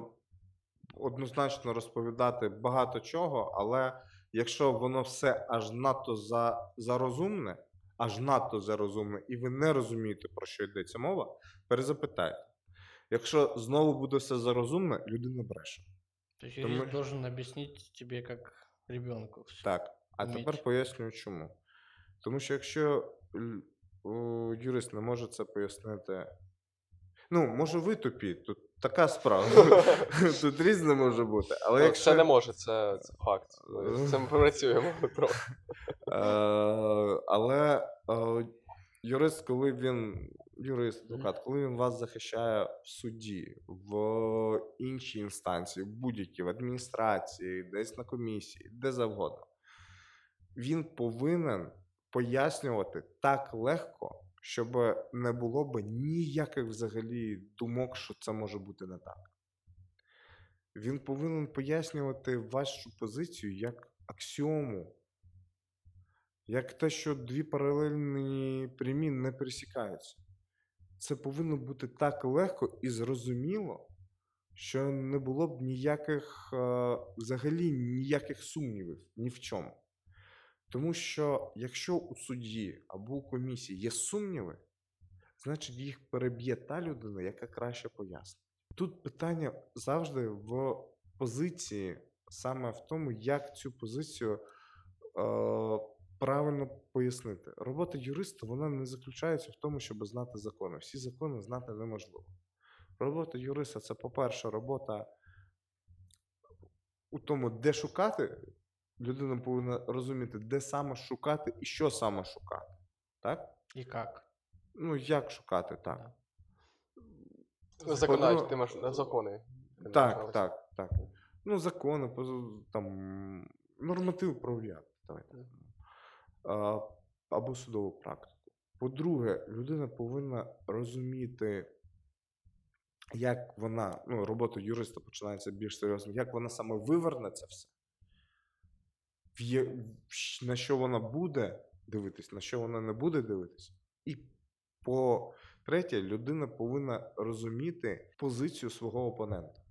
однозначно розповідати багато чого, але якщо воно все аж надто за, за розумне, аж надто за розумне, і ви не розумієте, про що йдеться мова, перезапитайте. Якщо знову буде все за розумне, людина бреше. Тобто юрист Тому... должен об'яснити тобі, як ребенку. Так, а вміти. Тепер пояснюю, чому. Тому що якщо юрист не може це пояснити, ну, може ви тупі, тут така справа. Тут різне може бути. Але ну, якщо... Це не може, це, це факт. Це ми працюємо. Але юрист, коли він, юрист, адвокат, коли він вас захищає в суді, в іншій інстанції, в будь-якій, в адміністрації, десь на комісії, де завгодно, він повинен пояснювати так легко, щоб не було б ніяких взагалі думок, що це може бути не так. Він повинен пояснювати вашу позицію як аксіому, як те, що дві паралельні прямі не пересікаються. Це повинно бути так легко і зрозуміло, що не було б ніяких, взагалі ніяких сумнівів, ні в чому. Тому що, якщо у судді або у комісії є сумніви, значить їх переб'є та людина, яка краще пояснить. Тут питання завжди в позиції, саме в тому, як цю позицію е- правильно пояснити. Робота юриста, вона не заключається в тому, щоб знати закони. Всі закони знати неможливо. Робота юриста – це, по-перше, робота у тому, де шукати. Людина повинна розуміти, де саме шукати і що саме шукати. Так? І як? Ну, як шукати, так. Законодавчі, ти маєш закони. Так, так, так. Ну, закони, там, норматив правові акти. Або судову практику. По-друге, людина повинна розуміти, як вона, ну, робота юриста починається більш серйозно, як вона саме виверне це все. На що вона буде дивитись, на що вона не буде дивитись. І по-третє, людина повинна розуміти позицію свого опонента.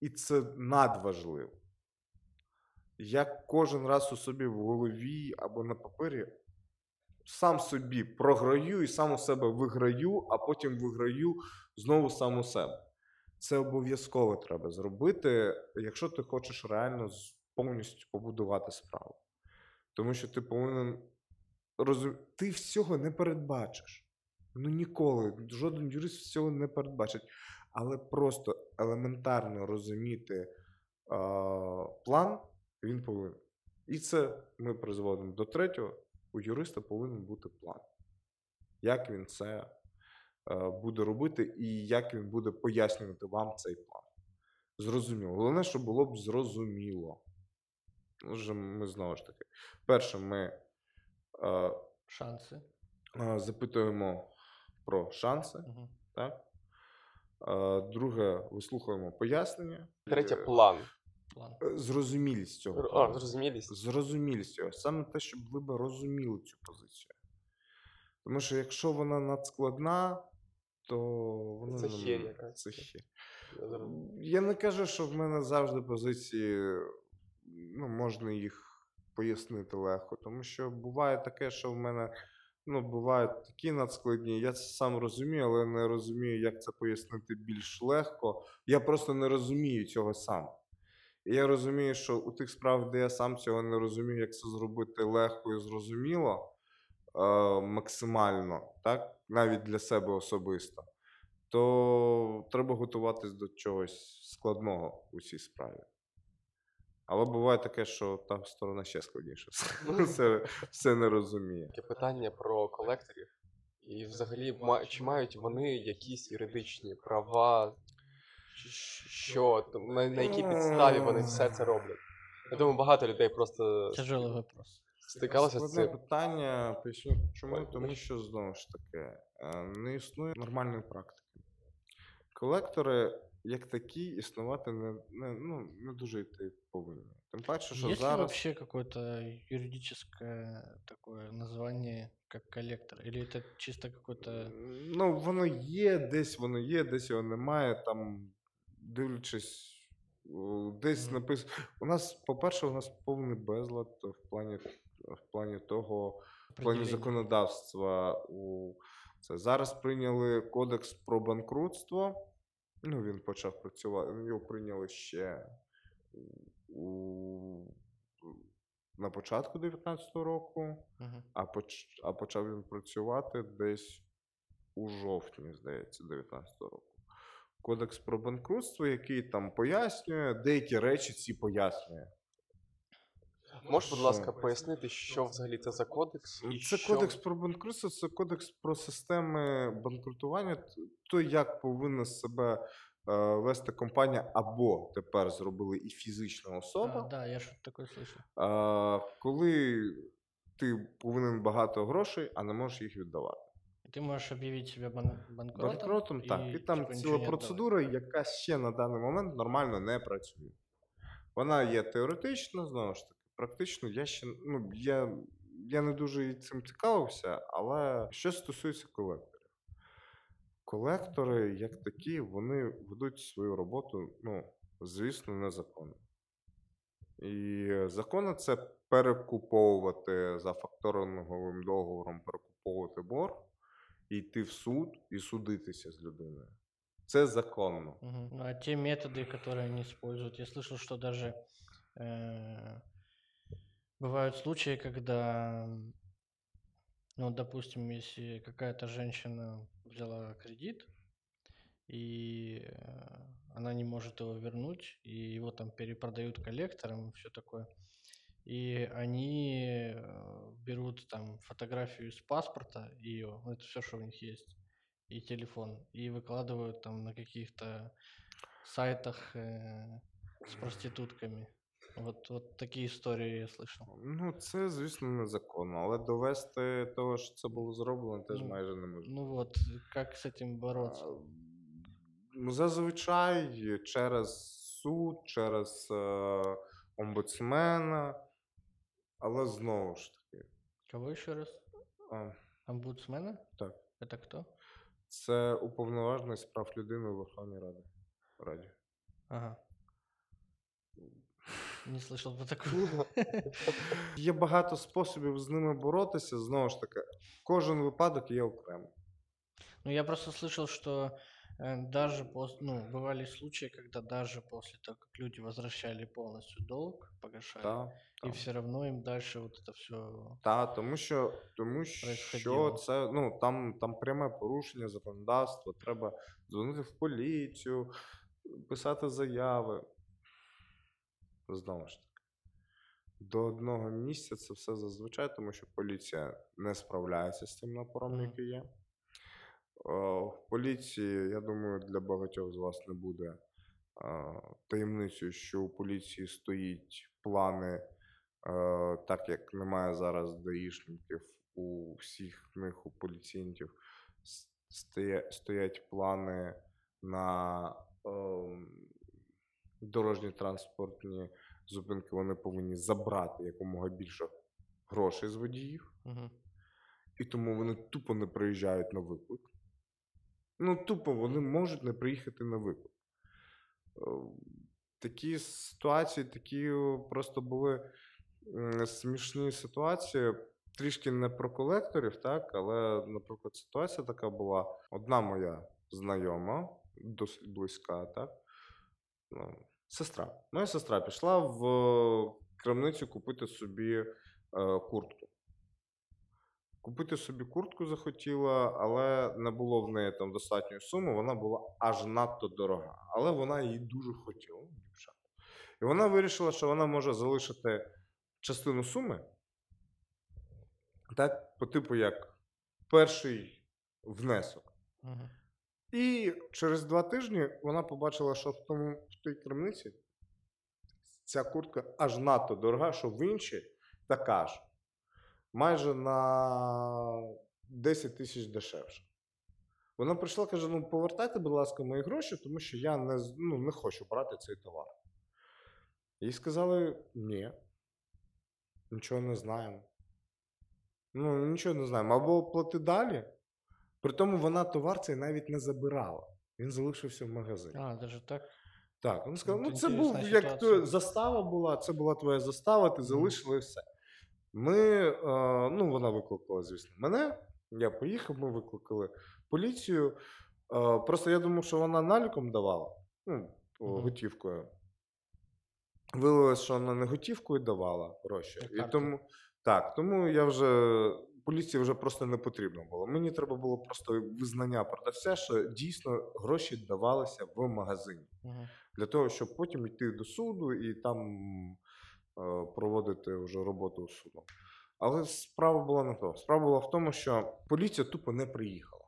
І це надважливо. Я кожен раз у собі в голові або на папері сам собі програю і сам у себе виграю, а потім виграю знову сам у себе. Це обов'язково треба зробити, якщо ти хочеш реально повністю побудувати справу. Тому що ти повинен розуміти, ти всього не передбачиш. Ну ніколи, жоден юрист всього не передбачить. Але просто елементарно розуміти е, план він повинен. І це ми призводимо до третього. У юриста повинен бути план. Як він це е, буде робити і як він буде пояснювати вам цей план. Зрозуміло. Головне, щоб було б зрозуміло. Отже, ми знову ж таки. Перше, ми е, шанси. Е, запитуємо про шанси. Угу. Так? Друге, вислухаємо пояснення. Третє, план. Зрозумілість цього. А, зрозумілість. Зрозумілість цього. Саме те, щоб ви б розуміли цю позицію. Тому що якщо вона надскладна, то вона... Це хір якась. Це хір. Я не кажу, що в мене завжди позиції, ну, можна їх пояснити легко. Тому що буває таке, що в мене... Ну, бувають такі надскладні, я це сам розумію, але не розумію, як це пояснити більш легко. Я просто не розумію цього сам. І я розумію, що у тих справах, де я сам цього не розумію, як це зробити легко і зрозуміло, е- максимально, так? Навіть для себе особисто, то треба готуватись до чогось складного у цій справі. Але буває таке, що та сторона ще складніша. Все, все не розуміє. Таке питання про колекторів. І взагалі, чи мають вони якісь юридичні права? Що? На, на якій підставі вони все це роблять? Я думаю, багато людей просто стикалося з цим. Складне питання, поясню чому, тому що, знову ж таки, не існує нормальної практики. Колектори... Як такі існувати не, не, ну, не дуже йти повинні. Тим паче, що есть зараз... Є ли взагалі якесь юридичне таке названня, як колектор? Або це чисто якесь... Ну, воно є, десь воно є, десь його немає, там, дивлячись, десь mm. написано... У нас, по-перше, у нас повний безлад в плані, в плані того, в плані законодавства. У... Це, зараз прийняли кодекс про банкрутство. Ну, він почав працювати, його прийняли ще у... на початку дев'ятнадцятого року, uh-huh. а, поч... а почав він працювати десь у жовтні, здається, дев'ятнадцятого року. Кодекс про банкрутство, який там пояснює, деякі речі ці пояснює. Можеш, будь ласка, пояснити, що взагалі це за кодекс? І це що... кодекс про банкрутство, це кодекс про системи банкрутування, то як повинна себе е, вести компанія, або тепер зробили і фізична особа. Так, да, я ж таке слухав. Е, коли ти повинен багато грошей, а не можеш їх віддавати. Ти можеш об'явити себе банкротом? Банкротом, і, так. І там ціла процедура, яка ще на даний момент нормально не працює. Вона є теоретично, знову ж таки. Практично, я ще, ну, я, я не дуже цим цікавився, але що стосується колекторів. Колектори, як такі, вони ведуть свою роботу, ну, звісно, незаконно. І законно це перекуповувати за факторинговим договором, перекуповувати борг, йти в суд і судитися з людиною. Це законно. Угу. Ну, а ті методи, які вони використовують, я слышал, що навіть... Е- Бывают случаи, когда, ну, допустим, если какая-то женщина взяла кредит, и она не может его вернуть, и его там перепродают коллекторам, все такое, и они берут там фотографию из паспорта ее, это все, что у них есть, и телефон, и выкладывают там на каких-то сайтах э, с проститутками. От, от такі історії я слышав. Ну, це, звісно, незаконно, але довести того, що це було зроблено, теж ну, майже неможливо. Ну от, як з цим боротися? Зазвичай через суд, через е- омбудсмена, але знову ж таки. Кого ще раз? А. Омбудсмена? Так. Це хто? Це уповноважений з прав людини у Верховній Раді. Раді. Ага. Не слышав про такого. Є багато способів з ними боротися, знову ж таки. Кожен випадок є окремо. Ну, я просто слышал, що Даже после, ну, бывали случаи, когда даже после того, как люди возвращали полностью долг, погашали, да, і да. все равно їм дальше вот это все. Та, тому що, тому що це, ну, там, там пряме порушення законодавства, треба дзвонити в поліцію, писати заяви. Знову ж таки. До одного місця це все зазвичай, тому що поліція не справляється з тим напором, mm-hmm. який є. В поліції, я думаю, для багатьох з вас не буде таємницею, що у поліції стоїть плани, так як немає зараз даїшників, у всіх них, у поліційників, стоять плани на дорожні транспортні зупинки, вони повинні забрати якомога більше грошей з водіїв, угу. і тому вони тупо не приїжджають на виклик. Ну, тупо вони можуть не приїхати на виклик. Такі ситуації, такі просто були смішні ситуації, трішки не про колекторів, так, але, наприклад, ситуація така була. Одна моя знайома, досить близька, так, ну, сестра. Моя сестра пішла в крамницю купити собі е, куртку. Купити собі куртку захотіла, але не було в неї там достатньої суми, вона була аж надто дорога. Але вона її дуже хотіла, дівчата. І вона вирішила, що вона може залишити частину суми, так, по типу як перший внесок. Угу. І через два тижні вона побачила, що в, тому, в тій крамниці ця куртка аж надто дорога, що в іншій така ж. Майже на десять тисяч дешевше. Вона прийшла, каже, ну повертайте, будь ласка, мої гроші, тому що я не, ну, не хочу брати цей товар. Їй сказали, ні, нічого не знаємо. Ну, нічого не знаємо. Або плати далі. Притому вона товар цей навіть не забирала. Він залишився в магазині. А, навіть так? Так. Вона сказала, ну це був, як то, застава була, це була твоя застава, ти залишила і все. Ми, ну, вона викликала, звісно, мене, я поїхав, ми викликали поліцію. Просто я думав, що вона наліком давала, ну, готівкою. Виявилось, що вона не готівкою давала гроші. І тому, так, тому я вже, поліції вже просто не потрібно було. Мені треба було просто визнання продавця, що дійсно гроші давалися в магазині. Угу. Для того, щоб потім йти до суду і там проводити вже роботу у суду. Але справа була не в тому. Справа була в тому, що поліція тупо не приїхала.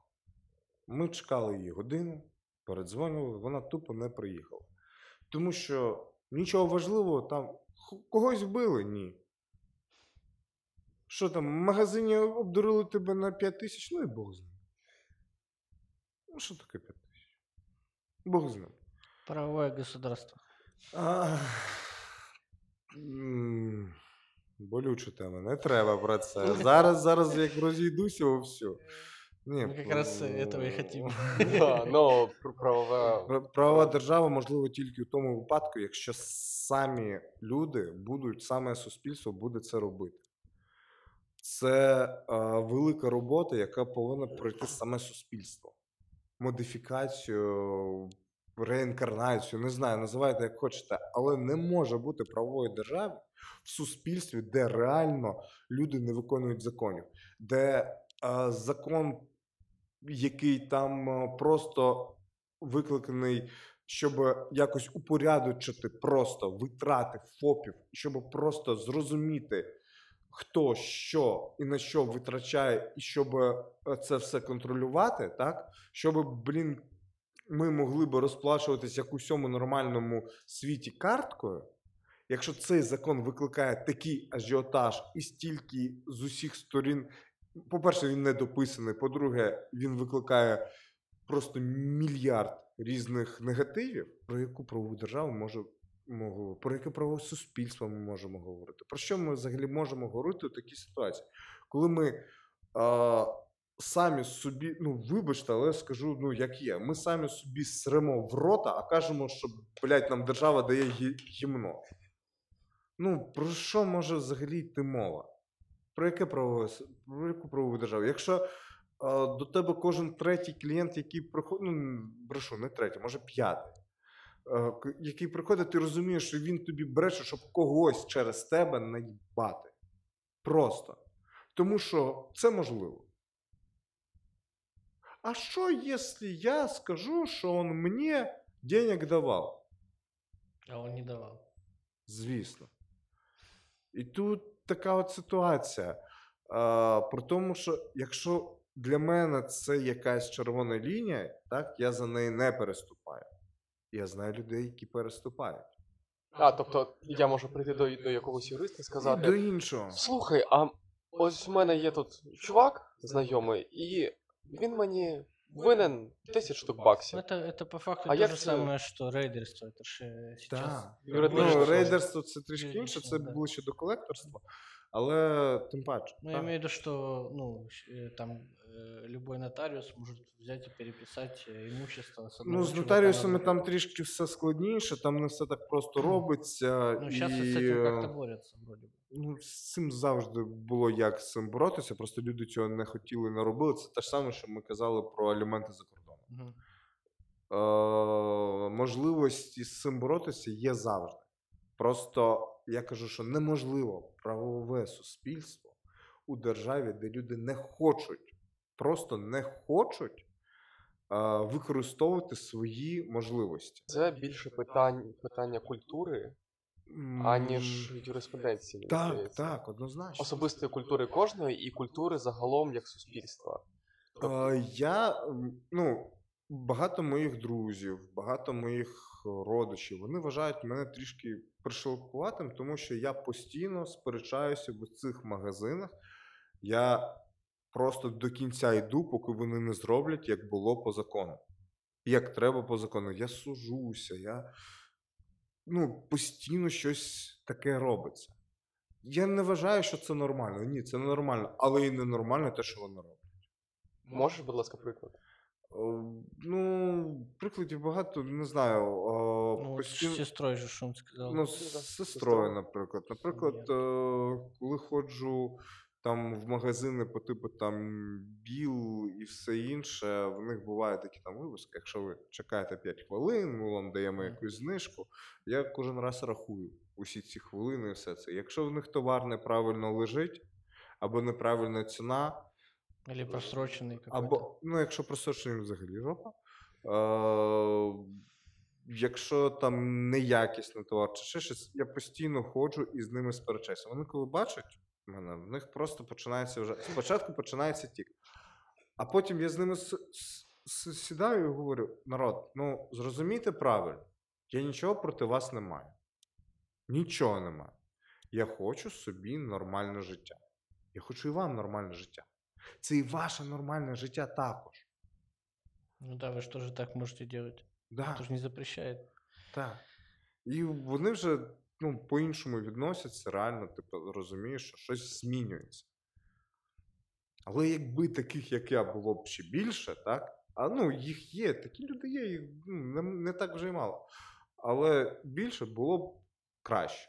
Ми чекали її годину, передзвонювали, вона тупо не приїхала. Тому що нічого важливого там, когось вбили? Ні. Що там, в магазині обдурили тебе на п'ять тисяч? Ну і Бог з ним. Ну що таке п'ять тисяч? Бог з ним. Правове государство. А... Болюча тема, не треба про це. Зараз, зараз як розійдуся, о все. Ні, ми якраз цього і хотіли. Ну, правова... правова держава, можливо, тільки в тому випадку, якщо самі люди будуть, саме суспільство буде це робити. Це е, велика робота, яка повинна пройти саме суспільство. Модифікацію, реінкарнацію, не знаю, називайте як хочете, але не може бути правової держави в суспільстві, де реально люди не виконують законів, де е, закон, який там е, просто викликаний, щоб якось упорядочити просто витрати ФОПів, щоб просто зрозуміти, хто, що і на що витрачає, і щоб це все контролювати, так, щоб, блін, ми могли б розплачуватися як у всьому нормальному світі карткою, якщо цей закон викликає такий ажіотаж і стільки з усіх сторін, по-перше, він не дописаний, по-друге, він викликає просто мільярд різних негативів, про яку правову державу можемо говорити, про яке правове суспільство ми можемо говорити, про що ми взагалі можемо говорити у такій ситуації, коли ми... А, самі собі, ну вибачте, але скажу, ну як є, ми самі собі сремо в рота, а кажемо, що, блядь, нам держава дає гімно. Ну, про що може взагалі йти мова? Про яке право, про яку правову державу? Якщо до тебе кожен третій клієнт, який приходить, ну, брешу, не третій, може п'ятий, який приходить, ти розумієш, що він тобі бреше, щоб когось через тебе наїбати. Просто. Тому що це можливо. А що, якщо я скажу, що він мені денег давав? А він не давав. Звісно. І тут така от ситуація. А, про тому, що якщо для мене це якась червона лінія, так, я за неї не переступаю. Я знаю людей, які переступають. А, тобто я можу прийти до, до якогось юриста і сказати... До іншого. Слухай, а ось в мене є тут чувак знайомий, і він мені винен тисячу штук баксів. Це, це по факту а те ж саме, що рейдерство. Це ще зараз... Ну, рейдерство це трішки інше, це да. ближче до колекторства. Але тим паче. Ну, я имею в виду, что ну, там любой нотариус может взять и переписать имущество. С одного ну, з нотаріусами там на... трішки все складніше, там не все так просто робиться. Ну, зараз і... з цим як-то борються, вроді. Ну, з цим завжди було як з цим боротися, просто люди цього не хотіли, не робили. Це те ж саме, що ми казали про аліменти за кордоном. Угу. Е- можливості з цим боротися є завжди. Просто я кажу, що неможливо правове суспільство у державі, де люди не хочуть, просто не хочуть е- використовувати свої можливості. Це більше питання, питання культури, mm. аніж юриспруденції. Так, здається. Так, однозначно. Особистої культури кожної і культури загалом як суспільства. Тобто... Е- я, ну, багато моїх друзів, багато моїх родичів, вони вважають мене трішки пришелкуватим, тому що я постійно сперечаюся в цих магазинах. Я просто до кінця йду, поки вони не зроблять, як було по закону. Як треба по закону. Я сужуся, я... Ну, постійно щось таке робиться. Я не вважаю, що це нормально. Ні, це не нормально. Але і не нормально те, що вони роблять. Можеш, будь ласка, приклад? Ну, прикладів багато, не знаю. Ну, постій... з сестрою же, що вам сказали. Ну, з сестрою, наприклад. Наприклад, Ні. коли ходжу там в магазини по типу там Біл і все інше, в них бувають такі там випуски, якщо ви чекаєте п'ять хвилин, ми вам даємо якусь знижку, я кожен раз рахую усі ці хвилини і все це. Якщо в них товар неправильно лежить, або неправильна ціна, або просрочений або, ну, якщо просрочений, взагалі жопа. Е, якщо там неякісний товар чи ще щось, я постійно ходжу і з ними сперечаюся. Вони коли бачать мене, в них просто починається вже... Спочатку починається тік. А потім я з ними сідаю і говорю, народ, ну, зрозумійте правильно, я нічого проти вас не маю. Нічого не маю. Я хочу собі нормальне життя. Я хочу і вам нормальне життя. Це і ваше нормальне життя також. Ну да, ви ж теж так можете делать. Да. Тож не запрещає. Так. І вони вже, ну, по-іншому відносяться, реально, ти розумієш, що щось змінюється. Але якби таких, як я, було б ще більше, так? А ну, їх є, такі люди є, їх, ну, не, не так вже й мало. Але більше було б краще.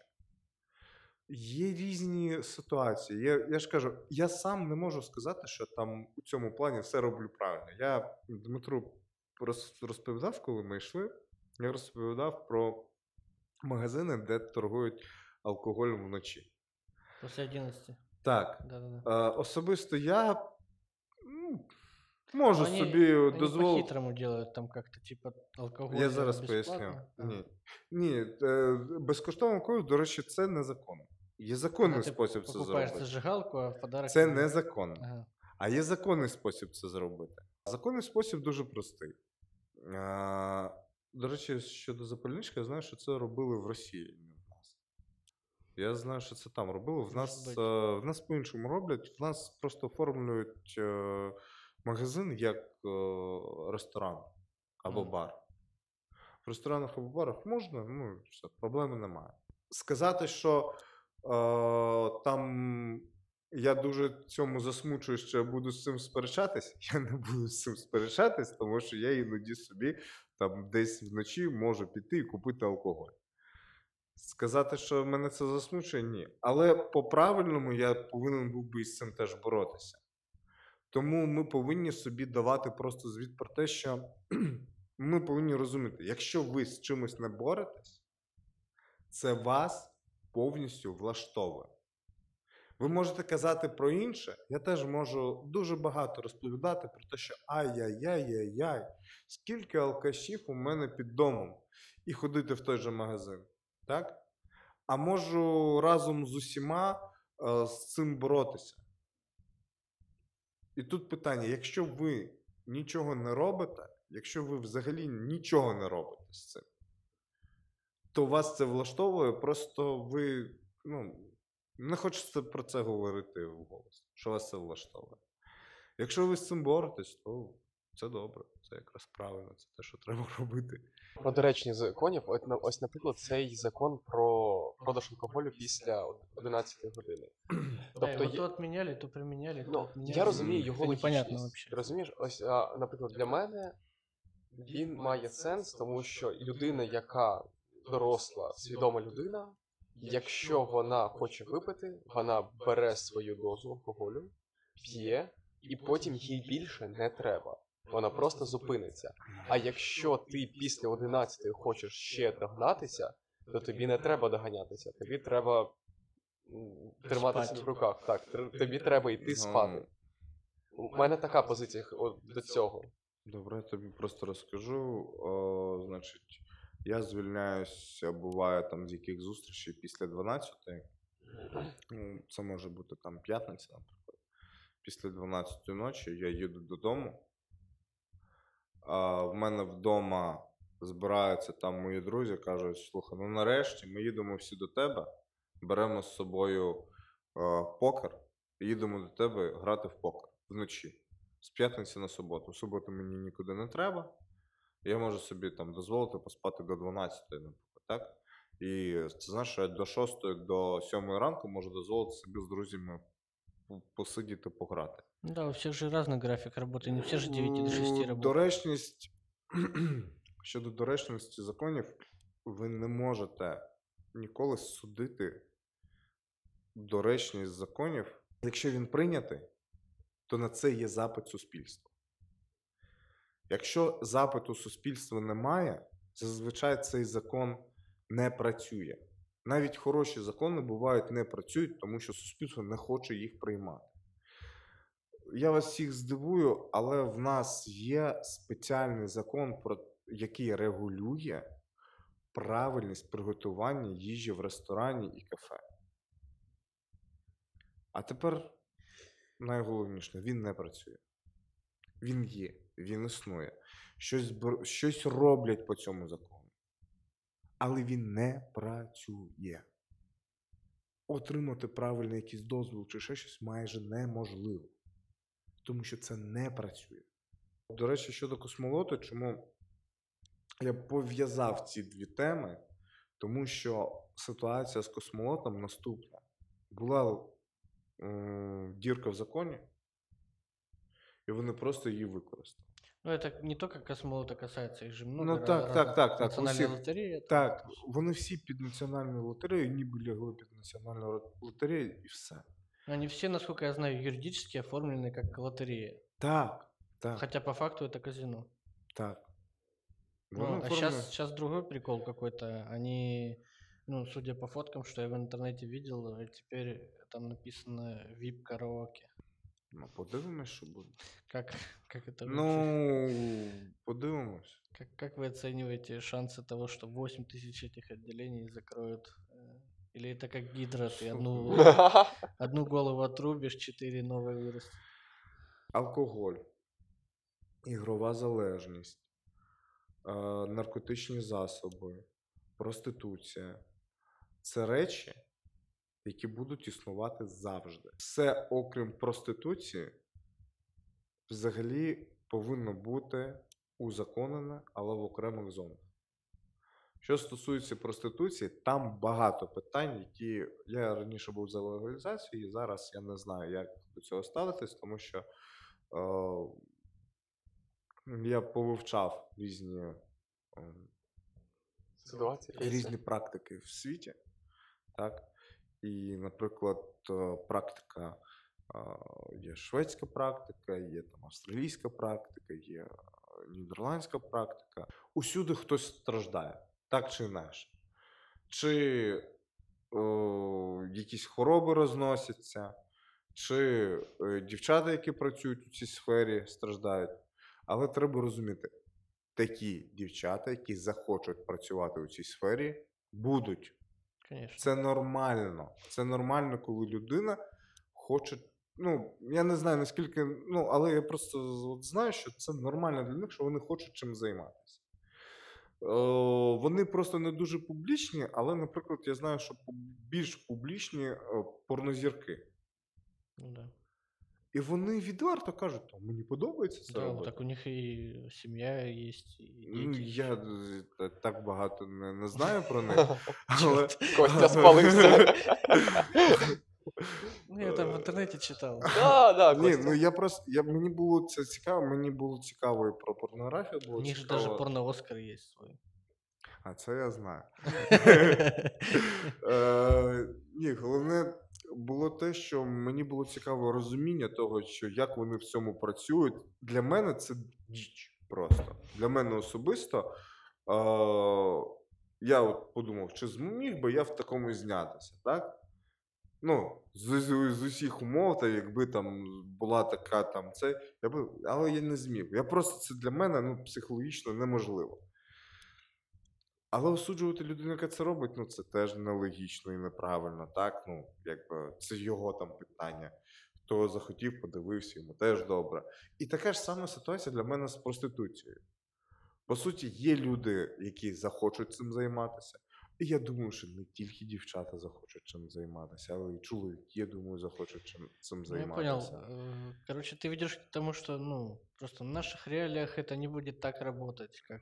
Є різні ситуації. Я, я ж кажу, я сам не можу сказати, що там у цьому плані все роблю правильно. Я Дмитру розповідав, коли ми йшли, я розповідав про магазини, де торгують алкоголем вночі. Після одинадцяти. Так. Да-да-да. Особисто я, ну, можу вони, собі дозволити. Вони по-хитрому делають, там як-то, типу, алкоголь. Я зараз поясню. Ні. Ні, безкоштовний алкоголь, до речі, це незаконно. Є законний а, спосіб це зробити. Ти покупаєш зажигалку, а в подарок... Це незаконно. Ага. А є законний спосіб це зробити. Законний спосіб дуже простий. А, до речі, щодо запальнички, я знаю, що це робили в Росії, не в нас. Я знаю, що це там робили. В нас, в нас по-іншому роблять. В нас просто оформлюють магазин як ресторан або mm. бар. В ресторанах або барах можна, ну, все, проблеми немає. Сказати, що там я дуже цьому засмучую, що я буду з цим сперечатись. Я не буду з цим сперечатись, тому що я іноді собі там десь вночі можу піти і купити алкоголь. Сказати, що мене це засмучує, ні. Але по-правильному я повинен був би з цим теж боротися. Тому ми повинні собі давати просто звіт про те, що ми повинні розуміти, якщо ви з чимось не боретесь, це вас повністю влаштовує. Ви можете казати про інше, я теж можу дуже багато розповідати про те, що ай-яй-яй-яй-яй, скільки алкашів у мене під домом, і ходити в той же магазин, так? А можу разом з усіма е, з цим боротися. І тут питання, якщо ви нічого не робите, якщо ви взагалі нічого не робите з цим, то вас це влаштовує, просто ви, ну, не хочете про це говорити вголос, що вас це влаштовує. Якщо ви з цим боретесь, то це добре, це якраз правильно, це те, що треба робити. Про доречні законів, ось, наприклад, цей закон про продаж алкоголю після одинадцятої години. Тобто, то відміняли, то приміняли, то відміняли. Я розумію його логічність. Розумієш, ось, наприклад, для мене він має сенс, тому що людина, яка доросла, свідома людина, якщо вона хоче випити, вона бере свою дозу алкоголю, п'є, і потім їй більше не треба. Вона просто зупиниться. А якщо ти після одинадцятої хочеш ще догнатися, то тобі не треба доганятися. Тобі треба триматися в руках. Так, тобі треба йти спати. У мене така позиція до цього. Добре, я тобі просто розкажу. О, значить, я звільняюся, буває там з яких зустрічей після дванадцятої. Це може бути там п'ятниця, наприклад. Після дванадцятої ночі я їду додому. А в мене вдома збираються там мої друзі, кажуть, слухай, ну нарешті ми їдемо всі до тебе, беремо з собою е, покер і їдемо до тебе грати в покер вночі. З п'ятниці на суботу. В суботу мені нікуди не треба, я можу собі там дозволити поспати до дванадцятої, наприклад, так? І це знаєш, що я до шостої, до сьомої ранку можу дозволити собі з друзями посидіти, пограти. Да, у всіх же різний графік роботи, не всі ж дев'ять до шести працюють. Доречність, щодо доречності законів, ви не можете ніколи судити доречність законів. Якщо він прийнятий, то на це є запит суспільства. Якщо запиту суспільства немає, зазвичай цей закон не працює. Навіть хороші закони бувають не працюють, тому що суспільство не хоче їх приймати. Я вас всіх здивую, але в нас є спеціальний закон, який регулює правильність приготування їжі в ресторані і кафе. А тепер найголовніше, він не працює. Він є, він існує. Щось, щось роблять по цьому закону. Але він не працює. Отримати правильний якийсь дозвіл чи ще щось майже неможливо. Тому що це не працює. До речі, щодо космольоту, чому я пов'язав ці дві теми, тому що ситуація з космольотом наступна. Була м- дірка в законі, і вони просто її використали. Ну, это не только космолота касается, их же много. Ну, раз, так, раз, так, так, так. Національні лотереї. Так, вони всі під національну лотерею, ніби лягли під національну лотерею, і все. Они все, насколько я знаю, юридически оформлены как лотерея. Так, так. Хотя по факту это казино. Так. Ну, а оформлен... сейчас, сейчас другой прикол какой-то. Они, ну, судя по фоткам, что я в интернете видел, теперь там написано віп-караоке. Ну, подивимось, що буде. Как, как это выглядит? Ну, подивимось. Как, как вы оцениваете шансы того, что восемь тысяч этих отделений закроют? Или это как гидра, ты одну, одну голову отрубишь, чотири новые виростуть? Алкоголь, ігрова залежність, наркотичні засоби, проституція – це речі, які будуть існувати завжди. Все, окрім проституції, взагалі повинно бути узаконене, але в окремих зонах. Що стосується проституції, там багато питань, які... Я раніше був за легалізацію, і зараз я не знаю, як до цього ставитись, тому що е... я повивчав різні, е... різні практики в світі. Так? І, наприклад, практика Є шведська практика, є там австралійська практика, є нідерландська практика. Усюди хтось страждає, так чи інакше. Чи о, якісь хвороби розносяться, чи о, дівчата, які працюють у цій сфері, страждають. Але треба розуміти, такі дівчата, які захочуть працювати у цій сфері, будуть. Конечно. Це нормально. Це нормально, коли людина хоче. Ну, я не знаю, наскільки, ну, але я просто от знаю, що це нормально для них, що вони хочуть чим займатися. Е, вони просто не дуже публічні, але, наприклад, я знаю, що більш публічні е, порнозірки. Да. І вони відверто кажуть, мені подобається це да, робити. Так у них і сім'я є, і діти. Я так багато не, не знаю про них. Але... Костя спалився. Ну, я там в інтернеті читав. Да, да, ні, ну я просто, я, мені було це цікаво, мені було цікаво і про порнографію. У них же навіть порно-оскар є свій. А це я знаю. Ні, головне було те, що мені було цікаво розуміння того, що як вони в цьому працюють. Для мене це діч просто. Для мене особисто, я от подумав, чи зміг би я в такому знятися, так? Ну, з, з, з усіх умов, та якби там була така там це, я би, але я не зміг. Я просто, це для мене, ну, психологічно неможливо. Але осуджувати людину, яка це робить, ну, це теж нелогічно і неправильно, так? Ну, якби, це його там питання. Хто захотів, подивився, йому теж добре. І така ж сама ситуація для мене з проституцією. По суті, є люди, які захочуть цим займатися. І я думаю, що не тільки дівчата захочуть чим займатися, але і чоловіки, я думаю, захочуть чим цим займатися. Я понял. Короче, ты ведёшь к тому, что, ну, просто в наших реалиях это не будет так работать, как,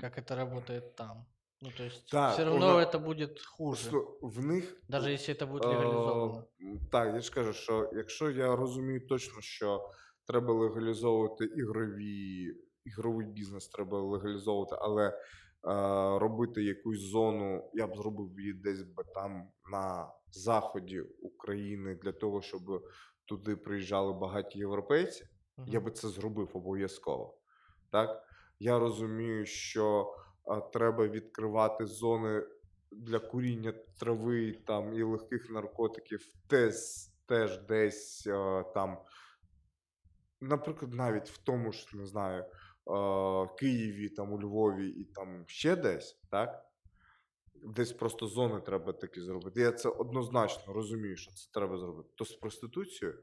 как это работает там. Ну, то есть да, все равно нас... это будет хуже. В них... Даже если это будет легализовано. Так, я ж кажу, що якщо я розумію точно, що треба легалізовувати ігрові, ігровий бізнес треба легалізовувати, але робити якусь зону, я б зробив її десь би там на заході України для того, щоб туди приїжджали багаті європейці, uh-huh. я би це зробив обов'язково. Так? Я розумію, що а, треба відкривати зони для куріння трави там, і легких наркотиків теж, теж десь а, там, наприклад, навіть в тому ж, не знаю, Києві, там, у Львові і там ще десь, так? Десь просто зони треба такі зробити. Я це однозначно розумію, що це треба зробити. То з проституцією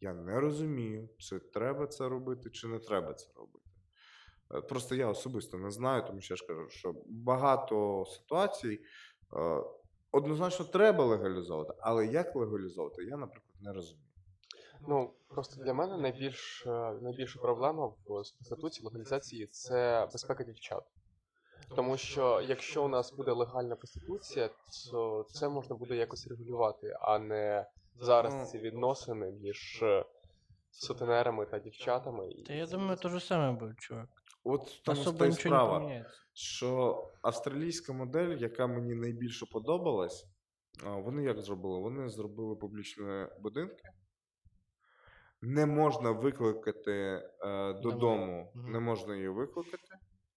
я не розумію, чи треба це робити, чи не треба це робити. Просто я особисто не знаю, тому що я ж кажу, що багато ситуацій однозначно треба легалізовувати, але як легалізовувати, я, наприклад, не розумію. Ну, просто для мене найбільш, найбільша проблема в статуті легалізації – це безпека дівчат. Тому що якщо у нас буде легальна проституція, то це можна буде якось регулювати, а не зараз ці відносини між сутенерами та дівчатами. Та я думаю, те ж саме буде, чувак. От там та й справа, що австралійська модель, яка мені найбільше подобалась, вони як зробили? Вони зробили публічні будинки. Не можна викликати е, додому, угу. не можна її викликати,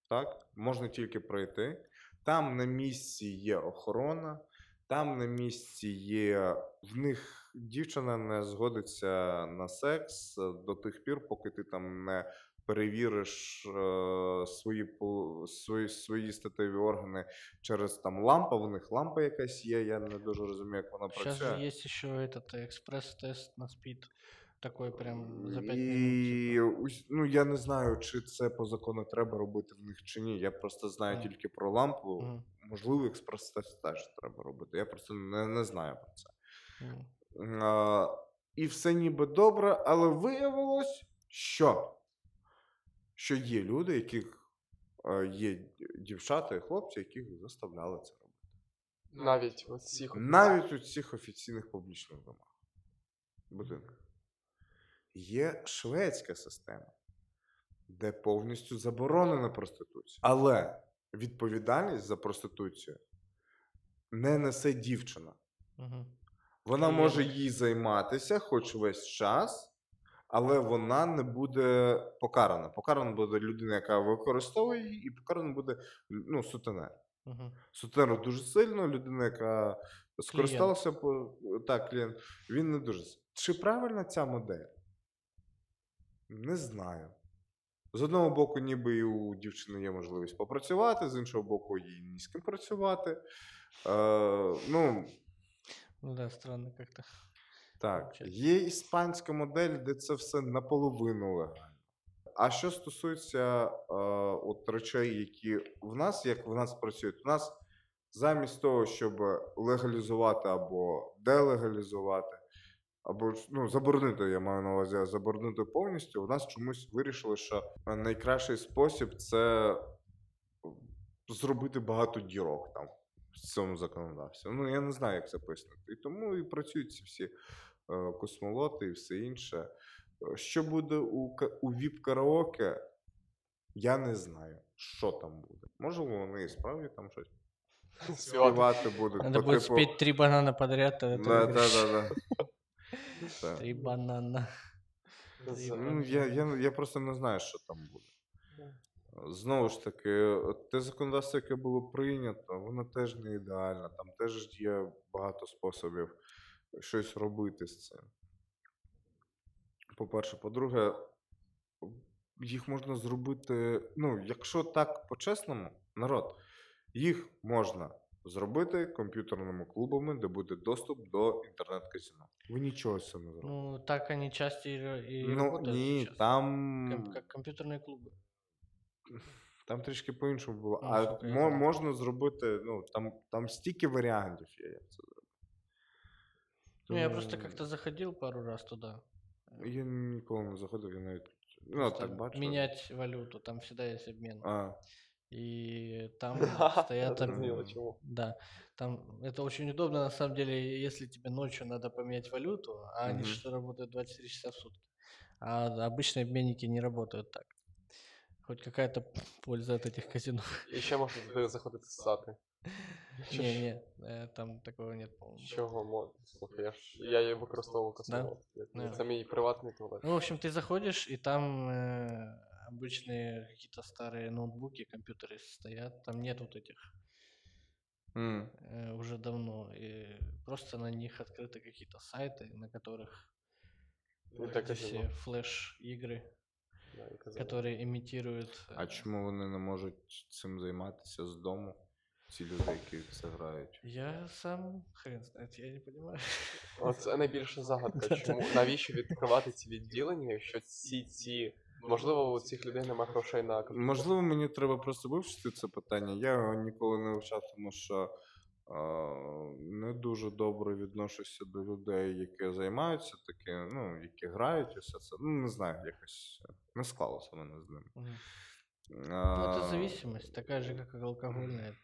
так? Можна тільки пройти. Там на місці є охорона, там на місці є... В них дівчина не згодиться на секс до тих пір, поки ти там не перевіриш е, свої, свої, свої статеві органи через там лампа, в них лампа якась є, я не дуже розумію, як вона працює. Зараз є ще этот експрес-тест на СПІД. Такої прям за п'ять минут. Ну, я не знаю, чи це по закону треба робити в них чи ні. Я просто знаю mm. тільки про лампу. Mm. Можливо, експрес-тест теж треба робити. Я просто не, не знаю про це. Mm. А, і все ніби добре, але виявилось, що? Що є люди, яких є дівчата і хлопці, яких заставляли це робити. Навіть у цих, Навіть у цих офіційних публічних домах. Будинках. Є шведська система, де повністю заборонена проституція. Але відповідальність за проституцію не несе дівчина, угу. Вона може їй займатися хоч весь час, але вона не буде покарана. Покарана буде людина, яка використовує її, і покарана буде, ну, сутенер. Угу. Сутенер дуже сильно, людина, яка скористалася, по, так, клієнт, він не дуже сильно. Чи правильна ця модель? Не знаю. З одного боку, ніби і у дівчини є можливість попрацювати, з іншого боку, їй ні з ким працювати. Е, ну, ну, да, странно як-то. Так, є іспанська модель, де це все наполовину легально. А що стосується е, от речей, які в нас, як в нас працюють, в нас замість того, щоб легалізувати або делегалізувати, або, ну, заборонити, я маю на увазі, заборонити повністю, у нас чомусь вирішили, що найкращий спосіб – це зробити багато дірок там в цьому законодавстві. Ну, я не знаю, як це пояснити. І тому і працюють ці всі космолоти і все інше. Що буде у, у віп-караоке, я не знаю, що там буде. Можливо, вони і справді там щось співати будуть. Треба буде типу... спіти три банана подряд. Так, так, так. Три банана. Ну, я, я, я просто не знаю, що там буде. Знову ж таки, те законодавство, яке було прийнято, воно теж не ідеально. Там теж є багато способів щось робити з цим. По-перше. По-друге, їх можна зробити, ну, якщо так по-чесному, народ, їх можна зробити комп'ютерними клубами, де буде доступ до інтернет-казино. Ви нічого з цим не зробите. Ну, так вони часто і роботають. Ну, ні, там... Як Ком- комп'ютерні клуби. Там трішки по-іншому було. Ну, а сука, м- можна зробити, ну, там, там стільки варіантів є, як це зробити. Ну, я просто як-то заходив пару раз туди. Я ніколи не заходив, я навіть... Ну, так бачу. Мінять валюту, там завжди є обмін. А. И там стоят... Да, там это очень удобно, на самом деле, если тебе ночью надо поменять валюту, а они что работают двадцять чотири часа в сутки. А обычные обменники не работают так. Хоть какая-то польза от этих казино. Еще можно заходить с сати. Не, не, там такого нет, по-моему. Чего, мод? Слухай, я ее використовував космолот. Це мій приватний туалет. Ну, в общем, ты заходишь, и там... Обычные какие-то старые ноутбуки, компьютеры стоят, там нет вот этих mm. э, уже давно. И просто на них открыты какие-то сайты, на которых эти все флеш-игры, yeah, которые имитируют... А чому вони не можуть цим займатися з дому? Ці люди, які це грають. Я сам хрен знает, я не розумію. Оце найбільша загадка. Чому, навіщо відкривати ці відділення, якщо ці ці... Можливо, у цих людей немає грошей на... Можливо, мені треба просто вивчити це питання. Я його ніколи не вивчав, тому що е, не дуже добре відношуся до людей, які займаються таким, ну, які грають і все це. Ну, не знаю, якось не склалося мене з ними. Угу. А, ну, це зависимость, така ж, як і алкогольна.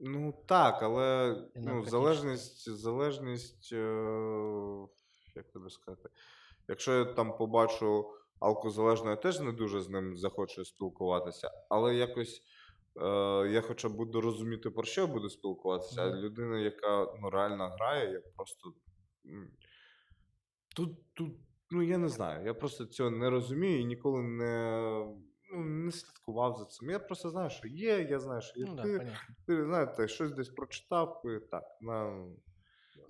Ну, так, але ну, залежність, залежність, е, як тобі сказати, якщо я там побачу алкозалежно, я теж не дуже з ним захочу спілкуватися, але якось е, я хоча б буду розуміти, про що я буду спілкуватися, mm. а людина, яка ну, реально грає, я просто... Тут, тут, ну я не знаю, я просто цього не розумію і ніколи не, ну, не слідкував за цим. Я просто знаю, що є, я знаю, що є ну, ти, да, ти, знаєте, щось десь прочитав, і так, на...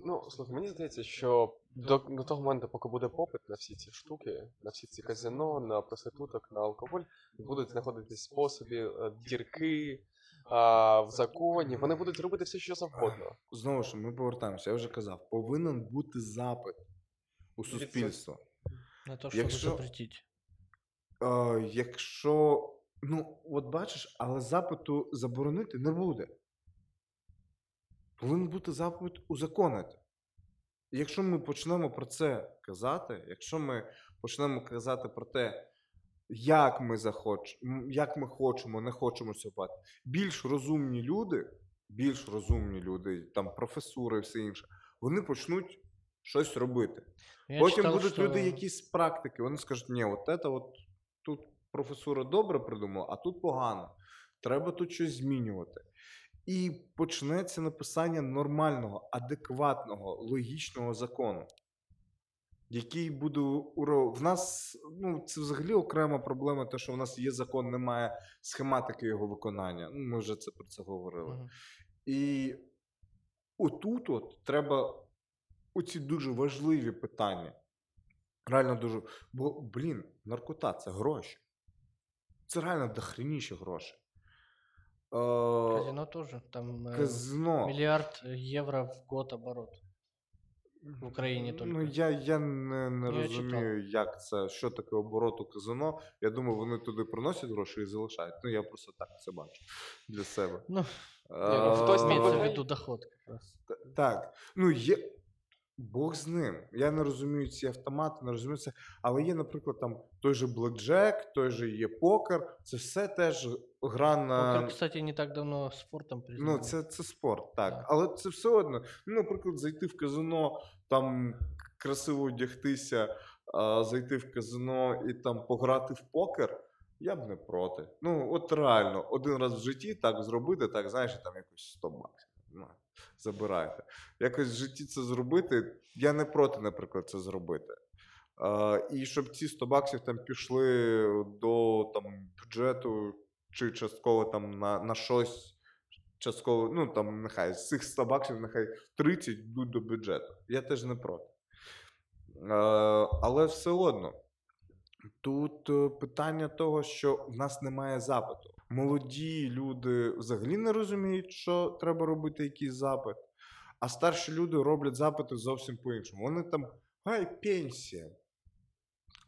Ну, слухай, мені здається, що до, до того моменту, поки буде попит на всі ці штуки, на всі ці казино, на проституток, на алкоголь, будуть знаходитись способи, дірки а, в законі, вони будуть робити все, що завгодно. Знову ж, ми повертаємося, я вже казав, повинен бути запит у суспільства. На те, щоб запретити. Е, якщо, ну, от бачиш, але запиту заборонити не буде. Повинен бути заповідь узаконити. І якщо ми почнемо про це казати, якщо ми почнемо казати про те, як ми захочемо, як ми хочемо, не хочемо сьопати, більш розумні люди, більш розумні люди, там професури і все інше, вони почнуть щось робити. Я Потім читав, будуть що... люди якісь практики, вони скажуть, ні, от це от тут професура добре придумала, а тут погано, треба тут щось змінювати. і почнеться написання нормального, адекватного, логічного закону, який буде... Уро... В нас, ну, це взагалі окрема проблема, те, що в нас є закон, немає схематики його виконання. Ну, ми вже це про це говорили. Mm-hmm. І отут от треба оці дуже важливі питання. Реально дуже... Бо, блін, наркота – це гроші. Це реально дохреніші гроші. Казино теж. Там казино. Мільярд євро в год оборот. В Україні тільки. Ну, я, я не, не я розумію, читав. Як це, що таке оборот у казино. Я думаю, вони туди приносять гроші і залишають. Ну, я просто так це бачу для себе. Ну, а, хтось має в виду доход. Так. Ну, є... Бог з ним. Я не розумію ці автомати, не розумію це. Але є, наприклад, там той же блекджек, той же є покер. Це все теж гра на... Покер, кстати, не так давно спортом признали. Ну, це, це спорт, так. так. Але це все одно. Ну, наприклад, зайти в казино, там красиво одягтися, зайти в казино і там пограти в покер, я б не проти. Ну, от реально, один раз в житті так зробити, так, знаєш, там якось сто баксів. Забирайте. Якось в житті це зробити, я не проти, наприклад, це зробити. Е, і щоб ці сто баксів там пішли до там, бюджету, чи частково там на, на щось, частково, ну там нехай, з цих сто баксів нехай тридцять йдуть до бюджету. Я теж не проти. Е, але все одно, тут питання того, що в нас немає запиту. Молоді люди взагалі не розуміють, що треба робити якийсь запит, а старші люди роблять запити зовсім по-іншому. Вони там, ай, пенсія,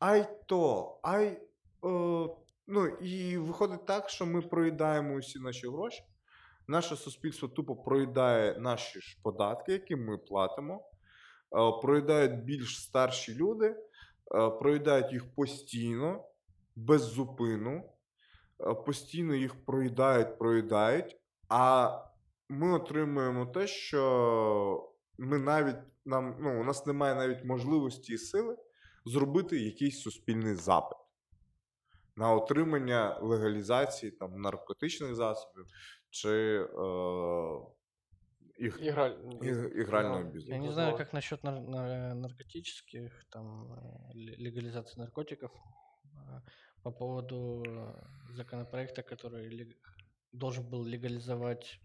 ай то, ай... О... Ну, і виходить так, що ми проїдаємо усі наші гроші, наше суспільство тупо проїдає наші ж податки, які ми платимо, проїдають більш старші люди, проїдають їх постійно, без зупину, постійно їх проїдають, проїдають, а ми отримуємо те, що ми навіть, нам, ну, у нас немає навіть можливості і сили зробити якийсь суспільний запит на отримання легалізації там, наркотичних засобів чи е, іг... Іграль... ігрального бізнесу. Я не знаю, як насчет нар... наркотичних, там, легалізації наркотиків. По поводу законопроекта, который лег... должен был легализовать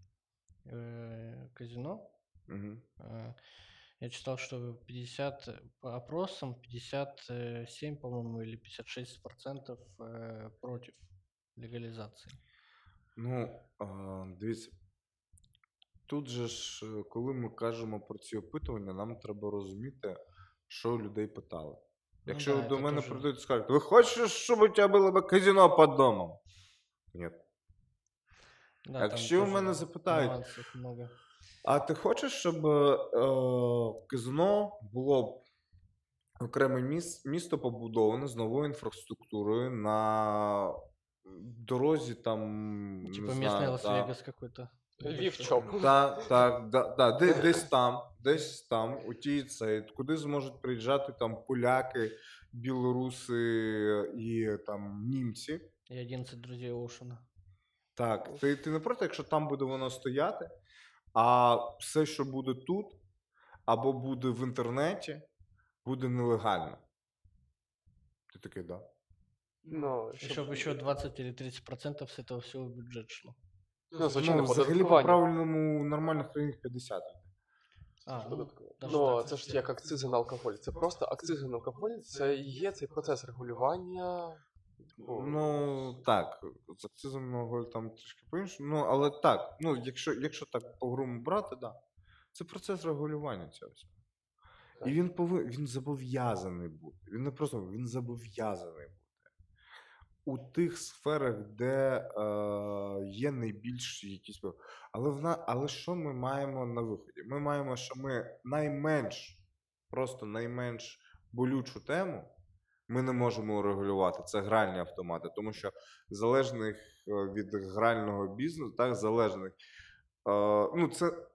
э, казино, mm-hmm. э, я читал, что пятьдесят по опросам пятьдесят семь, по-моему, или пятьдесят шесть процентов э, против легализации. Ну, э, дивіться, тут же ж, коли ми кажемо про ці опитування, нам треба розуміти, що людей питали. Якщо ну, да, до мене тоже... прийдуть і скажуть, ви хочете, щоб у тебе було казино під домом? Ні. Да, якщо у мене запитають, а ти хочеш, щоб е, казино було б окреме міс- місто побудоване з новою інфраструктурою на дорозі там, типа місний Лас-Вегас какой-то. Львів Чопи. Так, так, да, да, десь там, десь там, у тій цей, куди зможуть приїжджати там поляки, білоруси і там німці. І одинадцять друзів Оушена. Так, ти, ти не проти, якщо там буде воно стояти, а все, що буде тут, або буде в інтернеті, буде нелегально. Ти такий, да. Ну, щоб, щоб ще двадцять або тридцять відсотків з цього всього бюджету шло. Ну, звичайно, ну, взагалі по правильному нормальних країнах п'ятдесят. А, ну, ну, це ж як акцизи на алкоголь. Це просто акцизи на алкоголь, це і є цей процес регулювання. Ну, так, з акцизом на алкоголь там трішки по-іншому, ну, але так, ну, якщо, якщо так по-грубому брати, да, це процес регулювання цього всього. І він повинен, він зобов'язаний бути. Він не просто, він зобов'язаний бути. У тих сферах, де е, є найбільші якісь... Але, вна... Але що ми маємо на виході? Ми маємо, що ми найменш, просто найменш болючу тему ми не можемо регулювати. Це гральні автомати, тому що залежних від грального бізнесу, так, залежних... Е, ну, це...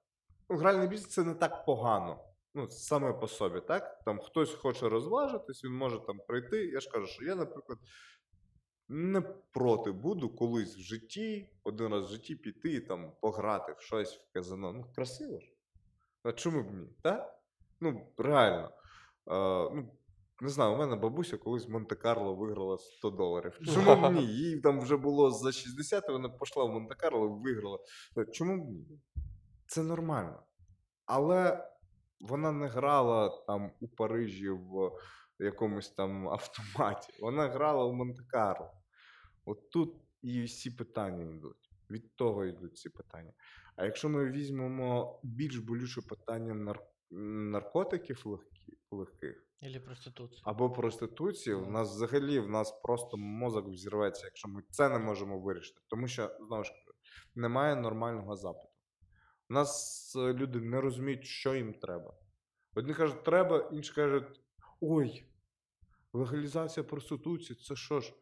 Гральний бізнес – це не так погано. Ну, саме по собі, так? Там хтось хоче розважитись, він може там прийти. Я ж кажу, що я, наприклад... не проти буду колись в житті, один раз в житті піти і там пограти в щось в казино. Ну, красиво ж. А чому б ні, так? Ну, реально. Е, ну, не знаю, у мене бабуся колись в Монте-Карло виграла сто доларів. Чому б ні? Їй там вже було за шістдесят, вона пішла в Монте-Карло і виграла. Чому б ні? Це нормально. Але вона не грала там у Парижі в якомусь там автоматі. Вона грала у Монте-Карло. От тут і всі питання йдуть. Від того йдуть ці питання. А якщо ми візьмемо більш болюче питання нар... наркотиків легкі... легких, або проституції, у нас взагалі в нас просто мозок взірветься, якщо ми це не можемо вирішити. Тому що, знову ж кажу, немає нормального запиту. У нас люди не розуміють, що їм треба. Одні кажуть, треба, інші кажуть, ой, легалізація проституції, це що ж?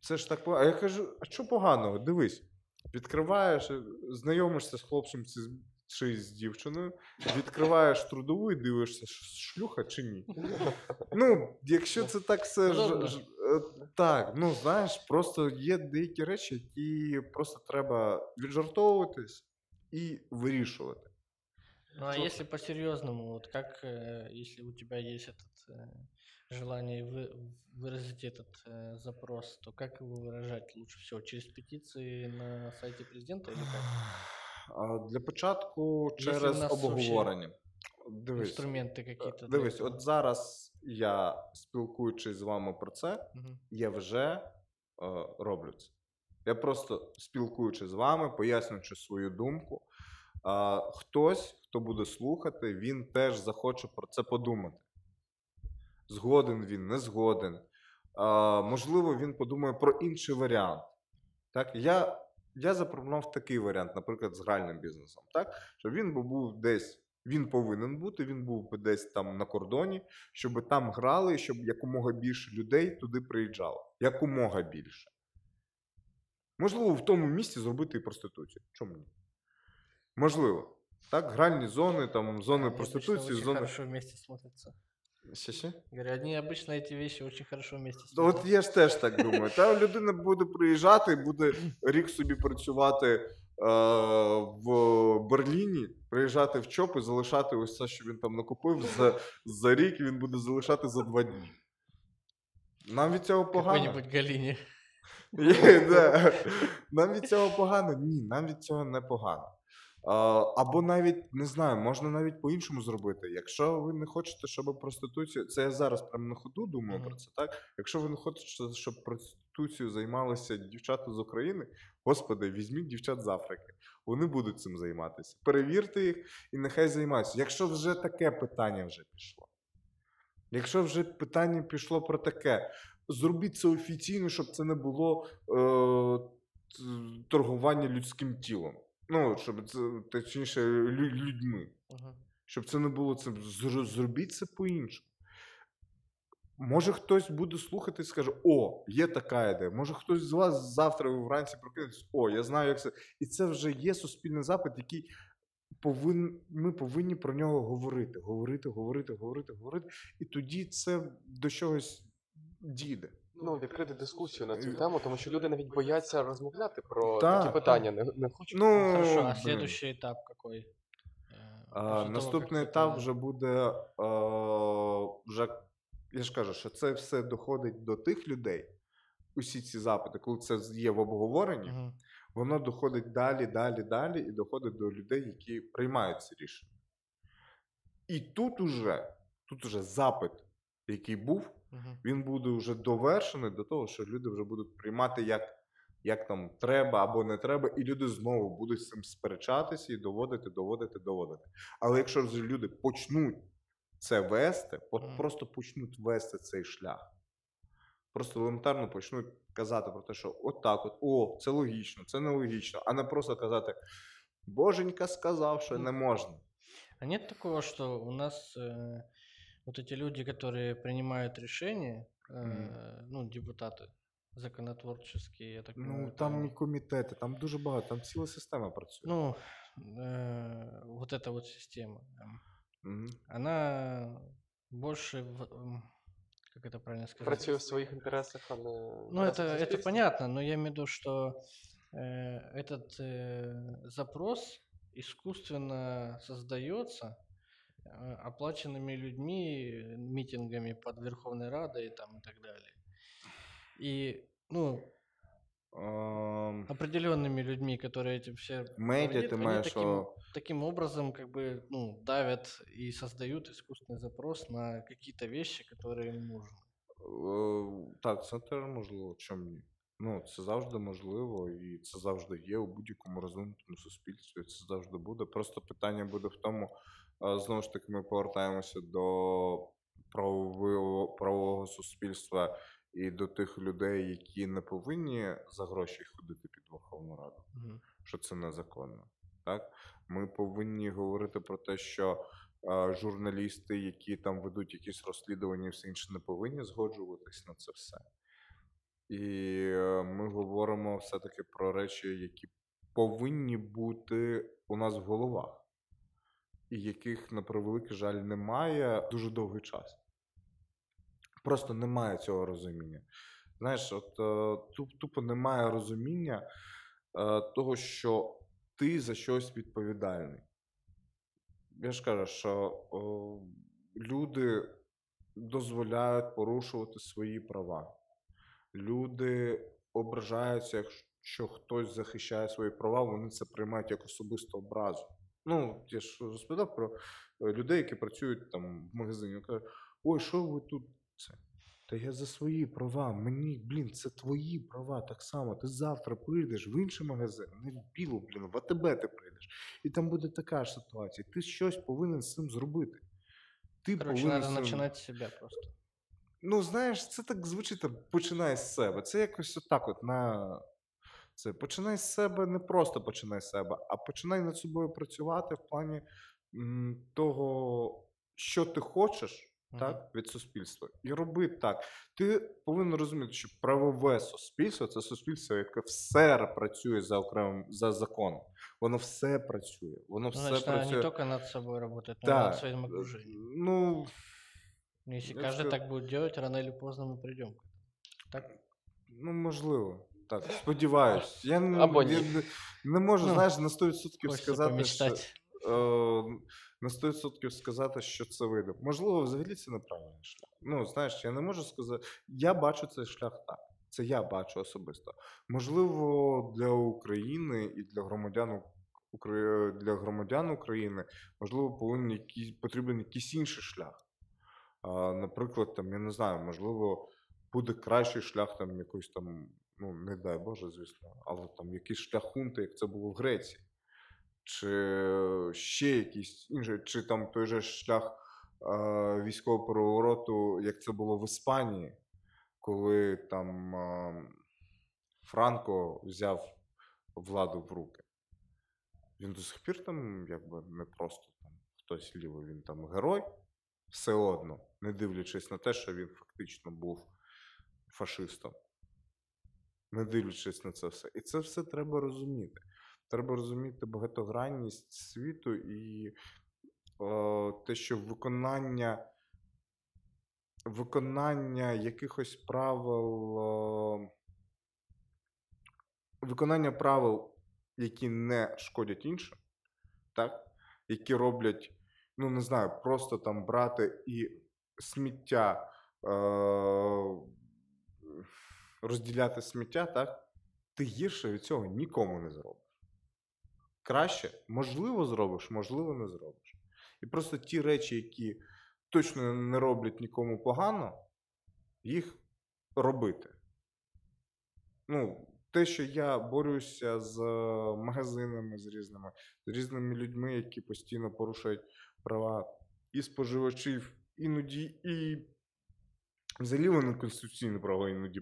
Це ж так. А я кажу, а що поганого? Дивись, відкриваєш, знайомишся з хлопцем чи з дівчиною, відкриваєш трудову і дивишся, шлюха чи ні. Ну, якщо це так все... Ж, ж, так, ну, знаєш, просто є деякі речі, які просто треба віджартовуватись и вирішувати. Ну, а что-то. Если по-серьезному, вот как, если у тебя есть этот, желание вы, выразить этот э, запрос, то как его выражать лучше всего? Через петиции на сайте президента или как? Для початку через обговорення. Дивись, інструменти какие-то. Дивись, от зараз я, спілкуючись з вами про це, угу. я вже е, роблю це. Я просто, спілкуючись з вами, пояснюючи свою думку, а, хтось, хто буде слухати, він теж захоче про це подумати. Згоден він, не згоден. А, можливо, він подумає про інший варіант. Так? Я, я запропонував такий варіант, наприклад, з гральним бізнесом. Так? Щоб він був десь, він повинен бути, він був би десь там на кордоні, щоб там грали, щоб якомога більше людей туди приїжджало. Якомога більше. Можливо, в тому місці зробити і проституцію. Чому ні? Можливо. Так, гральні зони, там, зони они проституції, зони... хорошо вместе смотрятся. Ще, ще? Говорю, одні, обично, ці речі дуже хорошо вместе смотрятся. От я ж теж так думаю. Та людина буде приїжджати, буде рік собі працювати е- в Берліні, приїжджати в Чопи, залишати ось все, що він там накупив, за, за рік він буде залишати за два дні. Нам від цього погано. Какой-небудь Галіні. Є, да. Нам від цього погано? Ні, нам від цього не погано. Або навіть, не знаю, можна навіть по-іншому зробити. Якщо ви не хочете, щоб проституцію... Це я зараз прямо на ходу думаю mm-hmm. про це, так? Якщо ви не хочете, щоб проституцією займалися дівчата з України, господи, візьміть дівчат з Африки. Вони будуть цим займатися. Перевірте їх і нехай займаються. Якщо вже таке питання вже пішло. Якщо вже питання пішло про таке, зробіть це офіційно, щоб це не було е- торгування людським тілом. Ну, щоб це, точніше, лю- людьми. Ага. Щоб це не було цим. Зробіть це по-іншому. Може, хтось буде слухати і скаже, о, є така ідея. Може, хтось з вас завтра вранці прокинеться, о, я знаю, як це. І це вже є суспільний запит, який повин... ми повинні про нього говорити. Говорити, говорити, говорити, говорити. І тоді це до чогось... діде. Ну, відкрити дискусію на цю тему, тому що люди навіть бояться розмовляти про да, такі питання. Не, не хочуть. Ну, хорошо, а слідущий етап який? А, наступний того, етап вже буде, а, вже, я ж кажу, що це все доходить до тих людей, усі ці запити, коли це є в обговоренні, угу. воно доходить далі, далі, далі і доходить до людей, які приймають ці рішення. І тут уже, тут уже запит, який був, він буде вже довершений до того, що люди вже будуть приймати, як, як там треба або не треба, і люди знову будуть з цим сперечатися і доводити, доводити, доводити. Але якщо люди почнуть це вести, mm. просто почнуть вести цей шлях, просто елементарно почнуть казати про те, що от так от, о, це логічно, це нелогічно, а не просто казати, боженька сказав, що не можна. А нет такого, що у нас... Вот эти люди, которые принимают решения, mm. э, ну, депутаты законотворческие, я так понимаю. Ну, там, там и комитеты, там дуже багато, там ціла система працює. Ну, э, вот эта вот система, mm-hmm. она больше, в, как это правильно сказать? Против своих интересов, а не... Ну, это, это понятно, но я имею в виду, что э, этот э, запрос искусственно создается э, оплаченными людьми, митингами под Верховной Радой там, и так далее. И, ну... определенными людьми, которые эти все медиа, ты маешь, таким, о... таким образом как бы, ну, давят и создают искусственный запрос на какие-то вещи, которые им нужны. Так, це теж можливо, чому ні? Ну, це завжди можливо, і це завжди є у будь-якому розумному суспільстві, це завжди буде. Просто питання буде в тому, знову ж таки, ми повертаємося до правового, правового суспільства і до тих людей, які не повинні за гроші ходити під Верховну Раду, mm-hmm. що це незаконно. Так? Ми повинні говорити про те, що е, журналісти, які там ведуть якісь розслідування і все інше, не повинні згоджуватись на це все. І е, ми говоримо все-таки про речі, які повинні бути у нас в головах, і яких, на превеликий жаль, немає дуже довгий час. Просто немає цього розуміння. Знаєш, от тупо немає розуміння того, що ти за щось відповідальний. Я ж кажу, що люди дозволяють порушувати свої права. Люди ображаються, якщо хтось захищає свої права, вони це приймають як особисту образу. Ну, я ж розповідав про людей, які працюють там в магазині. Кажуть, ой, що ви тут? Це. Та я за свої права, мені, блін, це твої права так само, ти завтра прийдеш в інший магазин, не в білу, блін, в АТБ ти прийдеш, і там буде така ж ситуація, ти щось повинен з цим зробити. Ти Короче, повинен треба починати з себе просто. Ну, знаєш, це так звучить, там, починай з себе, це якось отак от на... Це, починай з себе, не просто починай з себе, а починай над собою працювати в плані м, того, що ти хочеш, так, від суспільства. І роби так. Ти повинен розуміти, що правове суспільство – це суспільство, яке все працює за окремим, за законом. Воно все працює. Воно все значить, працює. Не тільки над собою працює, але над своїм окруженням. Ну, якщо кожен так буде робити, рано чи пізно ми прийдемо. Так? Ну, можливо. Так, сподіваюсь. Я не, я не можу, ну, знаєш, на сто відсотків сказати, що... на сто відсотків сказати, що це вийде. Можливо, взагалі це неправильний шлях. Ну, знаєш, я не можу сказати... Я бачу цей шлях так. Це я бачу особисто. Можливо, для України і для громадян, для громадян України, можливо, повинен якийсь, потрібен якийсь інший шлях. Наприклад, там, я не знаю, можливо, буде кращий шлях там якийсь там, ну, не дай Боже, звісно, але там якийсь шлях хунти, як це було в Греції. Чи ще якісь інші, чи там той же шлях е, військового перевороту, як це було в Іспанії, коли там е, Франко взяв владу в руки. Він до сих пір там, якби не просто там хтось лівий, він там герой, все одно, не дивлячись на те, що він фактично був фашистом, не дивлячись на це все. І це все треба розуміти. Треба розуміти багатогранність світу і е, те, що виконання, виконання якихось правил, е, виконання правил, які не шкодять іншим, так? Які роблять, ну не знаю, просто там брати і сміття, е, розділяти сміття, так? Ти гірше від цього нікому не зробиш. Краще, можливо, зробиш, можливо, не зробиш. І просто ті речі, які точно не роблять нікому погано, їх робити. Ну, те, що я борюся з магазинами, з різними, з різними людьми, які постійно порушують права і споживачів, іноді, і взагалі вони конституційне право іноді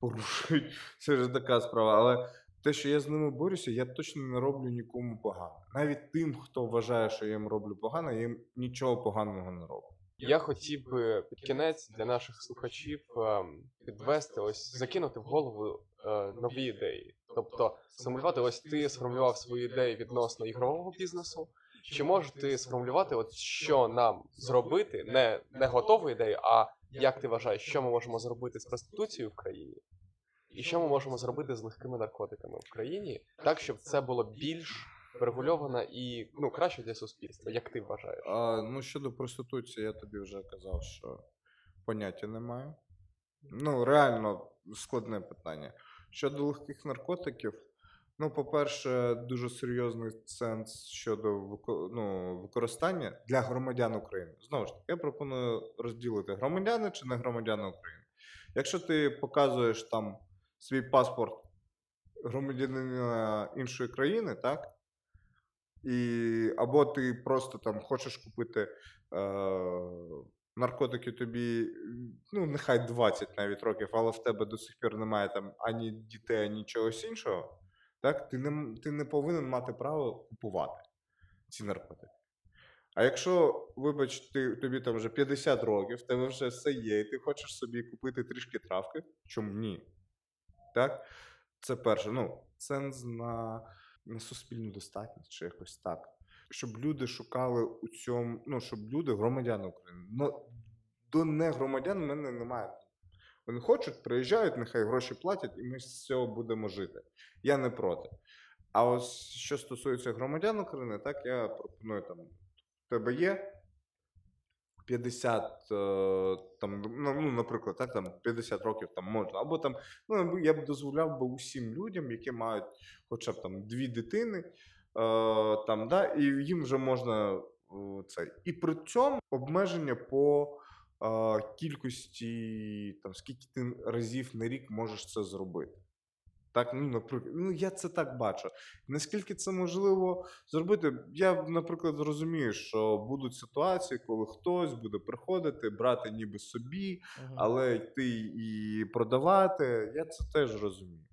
порушують. Це вже така справа, але те, що я з ними борюся, я точно не роблю нікому погано. Навіть тим, хто вважає, що я їм роблю погано, я їм нічого поганого не роблю. Я хотів би під кінець для наших слухачів підвести, ось закинути в голову нові ідеї. Тобто, сформувати, ось ти сформував свої ідеї відносно ігрового бізнесу, Чи можеш ти сформулювати, от що нам зробити, не, не готову ідею, а як ти вважаєш, що ми можемо зробити з проституцією в країні? І що ми можемо зробити з легкими наркотиками в країні, так, щоб це було більш регульовано і, ну, краще для суспільства, як ти вважаєш? А, ну, щодо проституції, я тобі вже казав, що поняття немає. Ну, реально складне питання. Щодо легких наркотиків, ну, по-перше, дуже серйозний сенс щодо ну, використання для громадян України. Знову ж таки, я пропоную розділити громадяни чи не громадяни України. Якщо ти показуєш там свій паспорт громадянина іншої країни, так? І, або ти просто там хочеш купити е, наркотики тобі, ну, нехай двадцять навіть років, але в тебе до сих пір немає там ані дітей, ані чогось іншого, так? Ти не, ти не повинен мати право купувати ці наркотики. А якщо, вибач, ти, тобі там вже п'ятдесят років, в тебе вже все є, і ти хочеш собі купити трішки травки, чому ні? Так? Це перше. Ну, сенс на, на суспільну достатність, чи якось так. Щоб люди шукали у цьому, ну, щоб люди, громадяни України, ну, до негромадян в мене немає. Вони хочуть, приїжджають, нехай гроші платять, і ми з цього будемо жити. Я не проти. А ось, що стосується громадян України, так, я пропоную там, в тебе є п'ятдесят, там, ну, наприклад, так, там, п'ятдесят років там можна, або там, ну, я б дозволяв би усім людям, які мають хоча б там дві дитини, там, да, і їм вже можна це. І при цьому обмеження по кількості, там, скільки ти разів на рік можеш це зробити. Так, ну, наприклад, ну, я це так бачу. Наскільки це можливо зробити, я, наприклад, розумію, що будуть ситуації, коли хтось буде приходити, брати ніби собі, ага, але йти і продавати, я це теж розумію.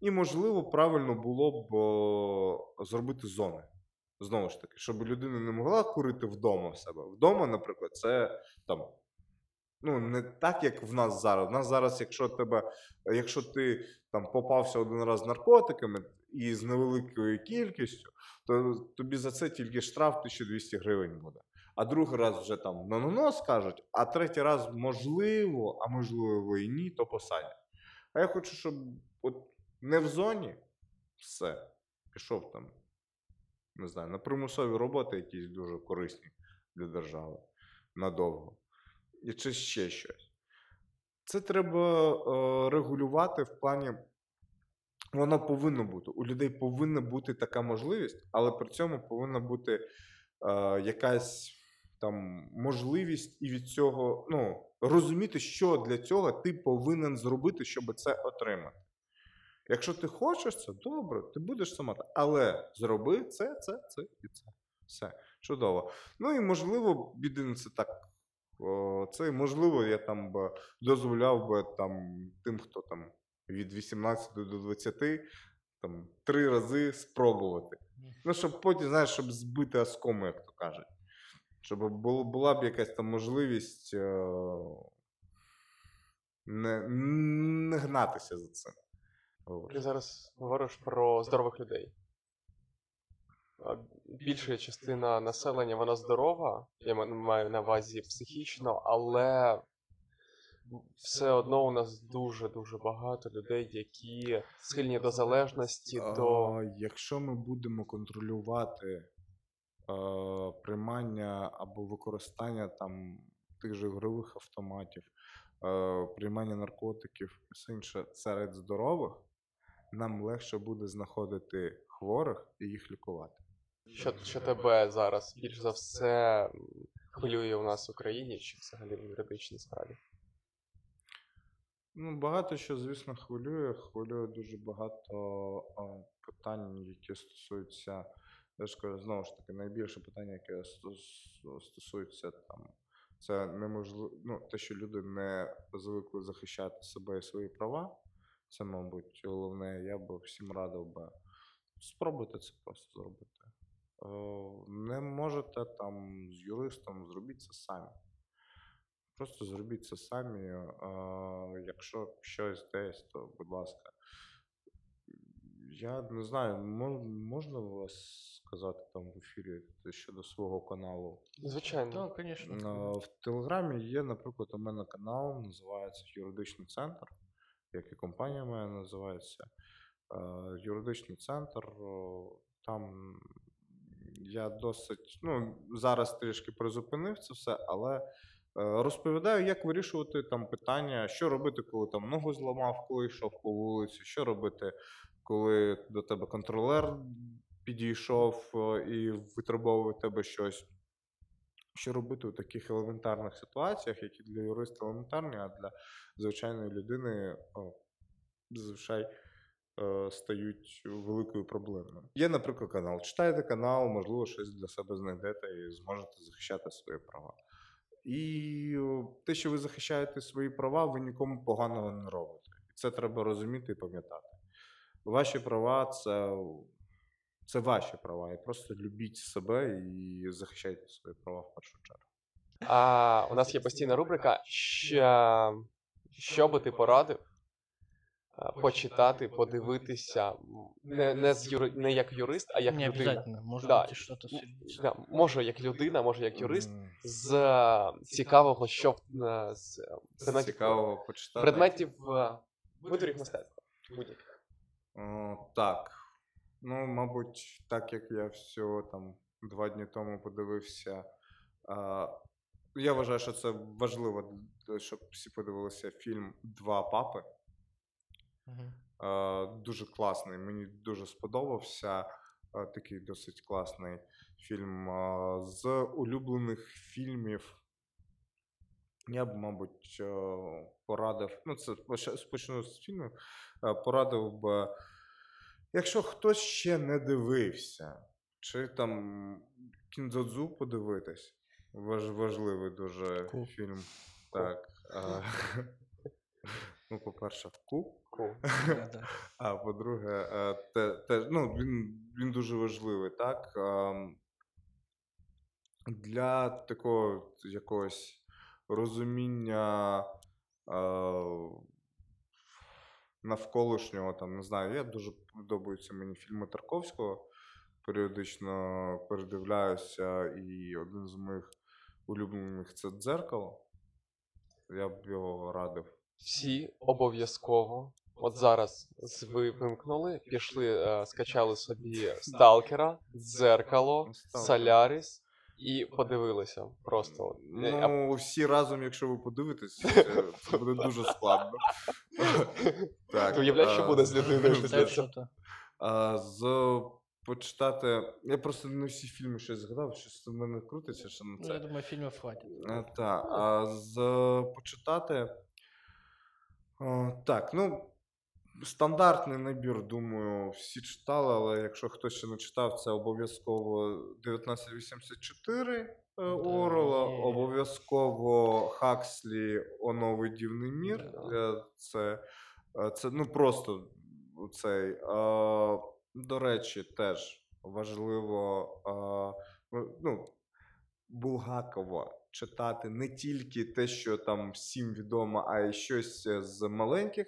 І, можливо, правильно було б о, зробити зони, знову ж таки, щоб людина не могла курити вдома в себе. Вдома, наприклад, це там... Ну, не так, як в нас зараз. В нас зараз, якщо тебе, якщо ти там попався один раз з наркотиками і з невеликою кількістю, то тобі за це тільки штраф тисяча двісті гривень буде. А другий раз вже там на-на-нос кажуть, а третій раз можливо, а можливо і ні, то посадять. А я хочу, щоб от не в зоні, все, пішов там, не знаю, на примусові роботи якісь дуже корисні для держави надовго. Чи ще щось. Це треба е, регулювати в плані, воно повинно бути, у людей повинна бути така можливість, але при цьому повинна бути е, якась там можливість і від цього, ну, розуміти, що для цього ти повинен зробити, щоб це отримати. Якщо ти хочеш це, добре, ти будеш сама, але зроби це, це, це і це. Все, чудово. Ну і можливо, бідин це так, це, можливо, я там би дозволяв би там тим, хто там від вісімнадцяти до двадцяти, там три рази спробувати. Ну, щоб потім, знаєш, щоб збити оскому, як то кажуть. Щоб була б якась там можливість не, не гнатися за це. Ти зараз говориш про здорових людей. Більша частина населення, вона здорова, я маю на увазі психічно, але все одно у нас дуже-дуже багато людей, які схильні до залежності, до... Якщо ми будемо контролювати е, приймання або використання там тих же ігрових автоматів, е, приймання наркотиків і все інше серед здорових, нам легше буде знаходити хворих і їх лікувати. Що, що тебе зараз більш за все хвилює у нас в Україні, чи взагалі в юридичній справі? Ну, багато що, звісно, хвилює. Хвилює дуже багато о, питань, які стосуються, я ж кажу, знову ж таки, найбільше питання, яке стосується там, це неможливо, ну, те, що люди не звикли захищати себе і свої права, це, мабуть, головне, я б всім радив би спробуйте це просто зробити. Не можете там з юристом, зробіть це самі. Просто зробіть це самі. Якщо щось десь, то, будь ласка, Я не знаю, можна у вас сказати там в ефірі щодо свого каналу? Звичайно. Так, звісно. В Телеграмі є, наприклад, у мене канал, називається «Юридичний центр», як і компанія моя називається. Юридичний центр, там я досить, ну, зараз трішки призупинив це все, але розповідаю, як вирішувати там питання, що робити, коли там ногу зламав, коли йшов по вулиці, що робити, коли до тебе контролер підійшов і витребовував тебе щось. Що робити у таких елементарних ситуаціях, які для юриста елементарні, а для звичайної людини зазвичай стають великою проблемою. Є, наприклад, канал. Читайте канал, можливо, щось для себе знайдете і зможете захищати свої права. І те, що ви захищаєте свої права, ви нікому поганого не робите. І це треба розуміти і пам'ятати. Ваші права це, – це ваші права. І просто любіть себе і захищайте свої права в першу чергу. А, у нас є постійна рубрика «Що, що би ти порадив?» почитати, подивитися, не, не, з юри... не як юрист, а як не людина. Може, да. Да. Може, як людина, може, як юрист, з цікавого, що з цікавого почитати. Предметів витворів мистецтва. Будь-яких. Так. Ну, мабуть, так як я всього там два дні тому подивився, а, я вважаю, що це важливо, щоб всі подивилися фільм «Два папи». Uh-huh. Дуже класний, мені дуже сподобався, такий досить класний фільм. З улюблених фільмів я б, мабуть, порадив, ну це спочну з фільмів, порадив би, якщо хтось ще не дивився, чи там Кінзодзу подивитись, Важ, важливий дуже cool. фільм, так. Cool. Ну, по-перше, вку, cool. а по-друге, те, те, ну, він, він дуже важливий, так? Для такого якогось розуміння навколишнього, там, не знаю, я дуже подобаються мені фільми Тарковського, періодично передивляюся, і один з моїх улюблених – це «Дзеркало». Я б його радив. Всі обов'язково, от зараз ви вимкнули, пішли, е, скачали собі «Сталкера», «Дзеркало», «Солярис» і подивилися просто. Ну, всі разом, якщо ви подивитесь, це буде дуже складно. Ти уявляєш, що буде з людиною? З... почитати... Я просто не всі фільми щось згадав, щось в мене крутиться, що на це. Я думаю, фільмів хватить. Так, а з... почитати... О, так, ну, стандартний набір, думаю, всі читали, але якщо хтось ще не читав, це обов'язково «тисяча дев'ятсот вісімдесят чотири» да, Орвелла, і... обов'язково Хакслі «О новий дивний мір». Да. Це, це, ну, просто цей. А, до речі, теж важливо, а, ну, Булгакова. Читати не тільки те, що там всім відомо, а й щось з маленьких.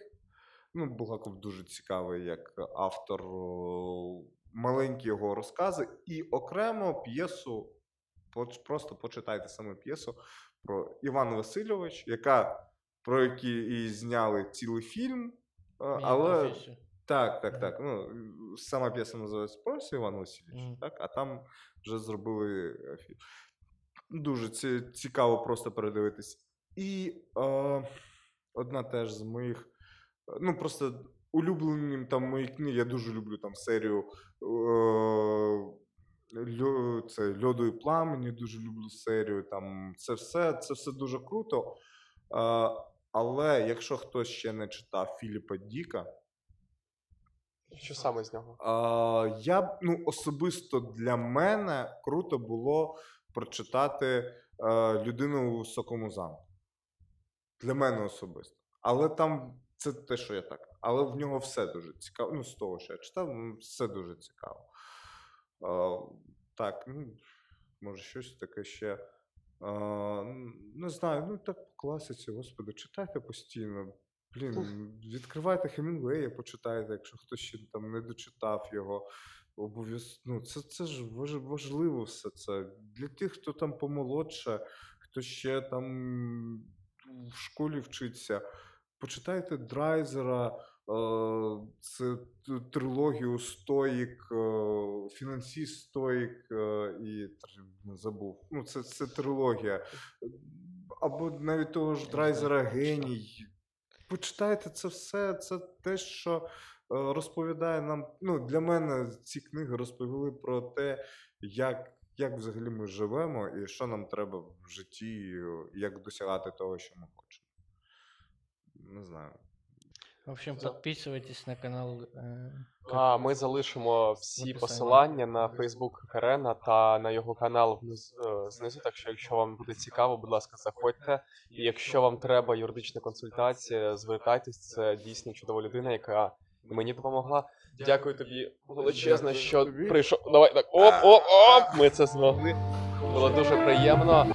Ну, Булгаков дуже цікавий як автор, маленькі його розкази. І окремо п'єсу, просто почитайте саме п'єсу про Іван Васильович, яка, про який і зняли цілий фільм. Але так, так, так. Ну, сама п'єса називається «Просто Іван Васильович», mm. так? А там вже зробили фільм. Дуже цікаво просто передивитись. І е, одна теж з моїх, ну просто улюблені там мої книги, я дуже люблю там серію е, це, «Льоду і Пламені», дуже люблю серію, там це все, це все дуже круто. Е, але якщо хтось ще не читав Філіпа Діка, що саме з нього? Е, я, ну особисто для мене круто було прочитати е, «Людину у високому замку». Для мене особисто. Але там, це те, що я так. Але в нього все дуже цікаво. Ну, з того, що я читав, все дуже цікаво. Е, так, ну, може щось таке ще. Е, не знаю, ну так по класиці, господи, читайте постійно. Блін, відкривайте Хемінгуея, почитайте, якщо хтось ще там не дочитав його. Обов'язково. Ну, це, це ж важливо все це. Для тих, хто там помолодше, хто ще там в школі вчиться, почитайте Драйзера, це трилогію Стоїк, Фінансіст Стоїк і забув. Ну, це, це трилогія. Або навіть того ж Драйзера «Геній». Почитайте це все, це те, що розповідає нам, ну, для мене ці книги розповіли про те, як, як взагалі ми живемо і що нам треба в житті, як досягати того, що ми хочемо. Не знаю. В общем, підписуйтесь на канал. Е, а, ми залишимо всі написання. Посилання на Фейсбук Карена та на його канал знизу, так що якщо вам буде цікаво, будь ласка, заходьте. І якщо вам треба юридична консультація, звертайтесь, це дійсно чудова людина, яка мені допомогла. Дякую тобі величезно, що прийшов. Давай так, оп-оп-оп, ми це змогли. Було дуже приємно.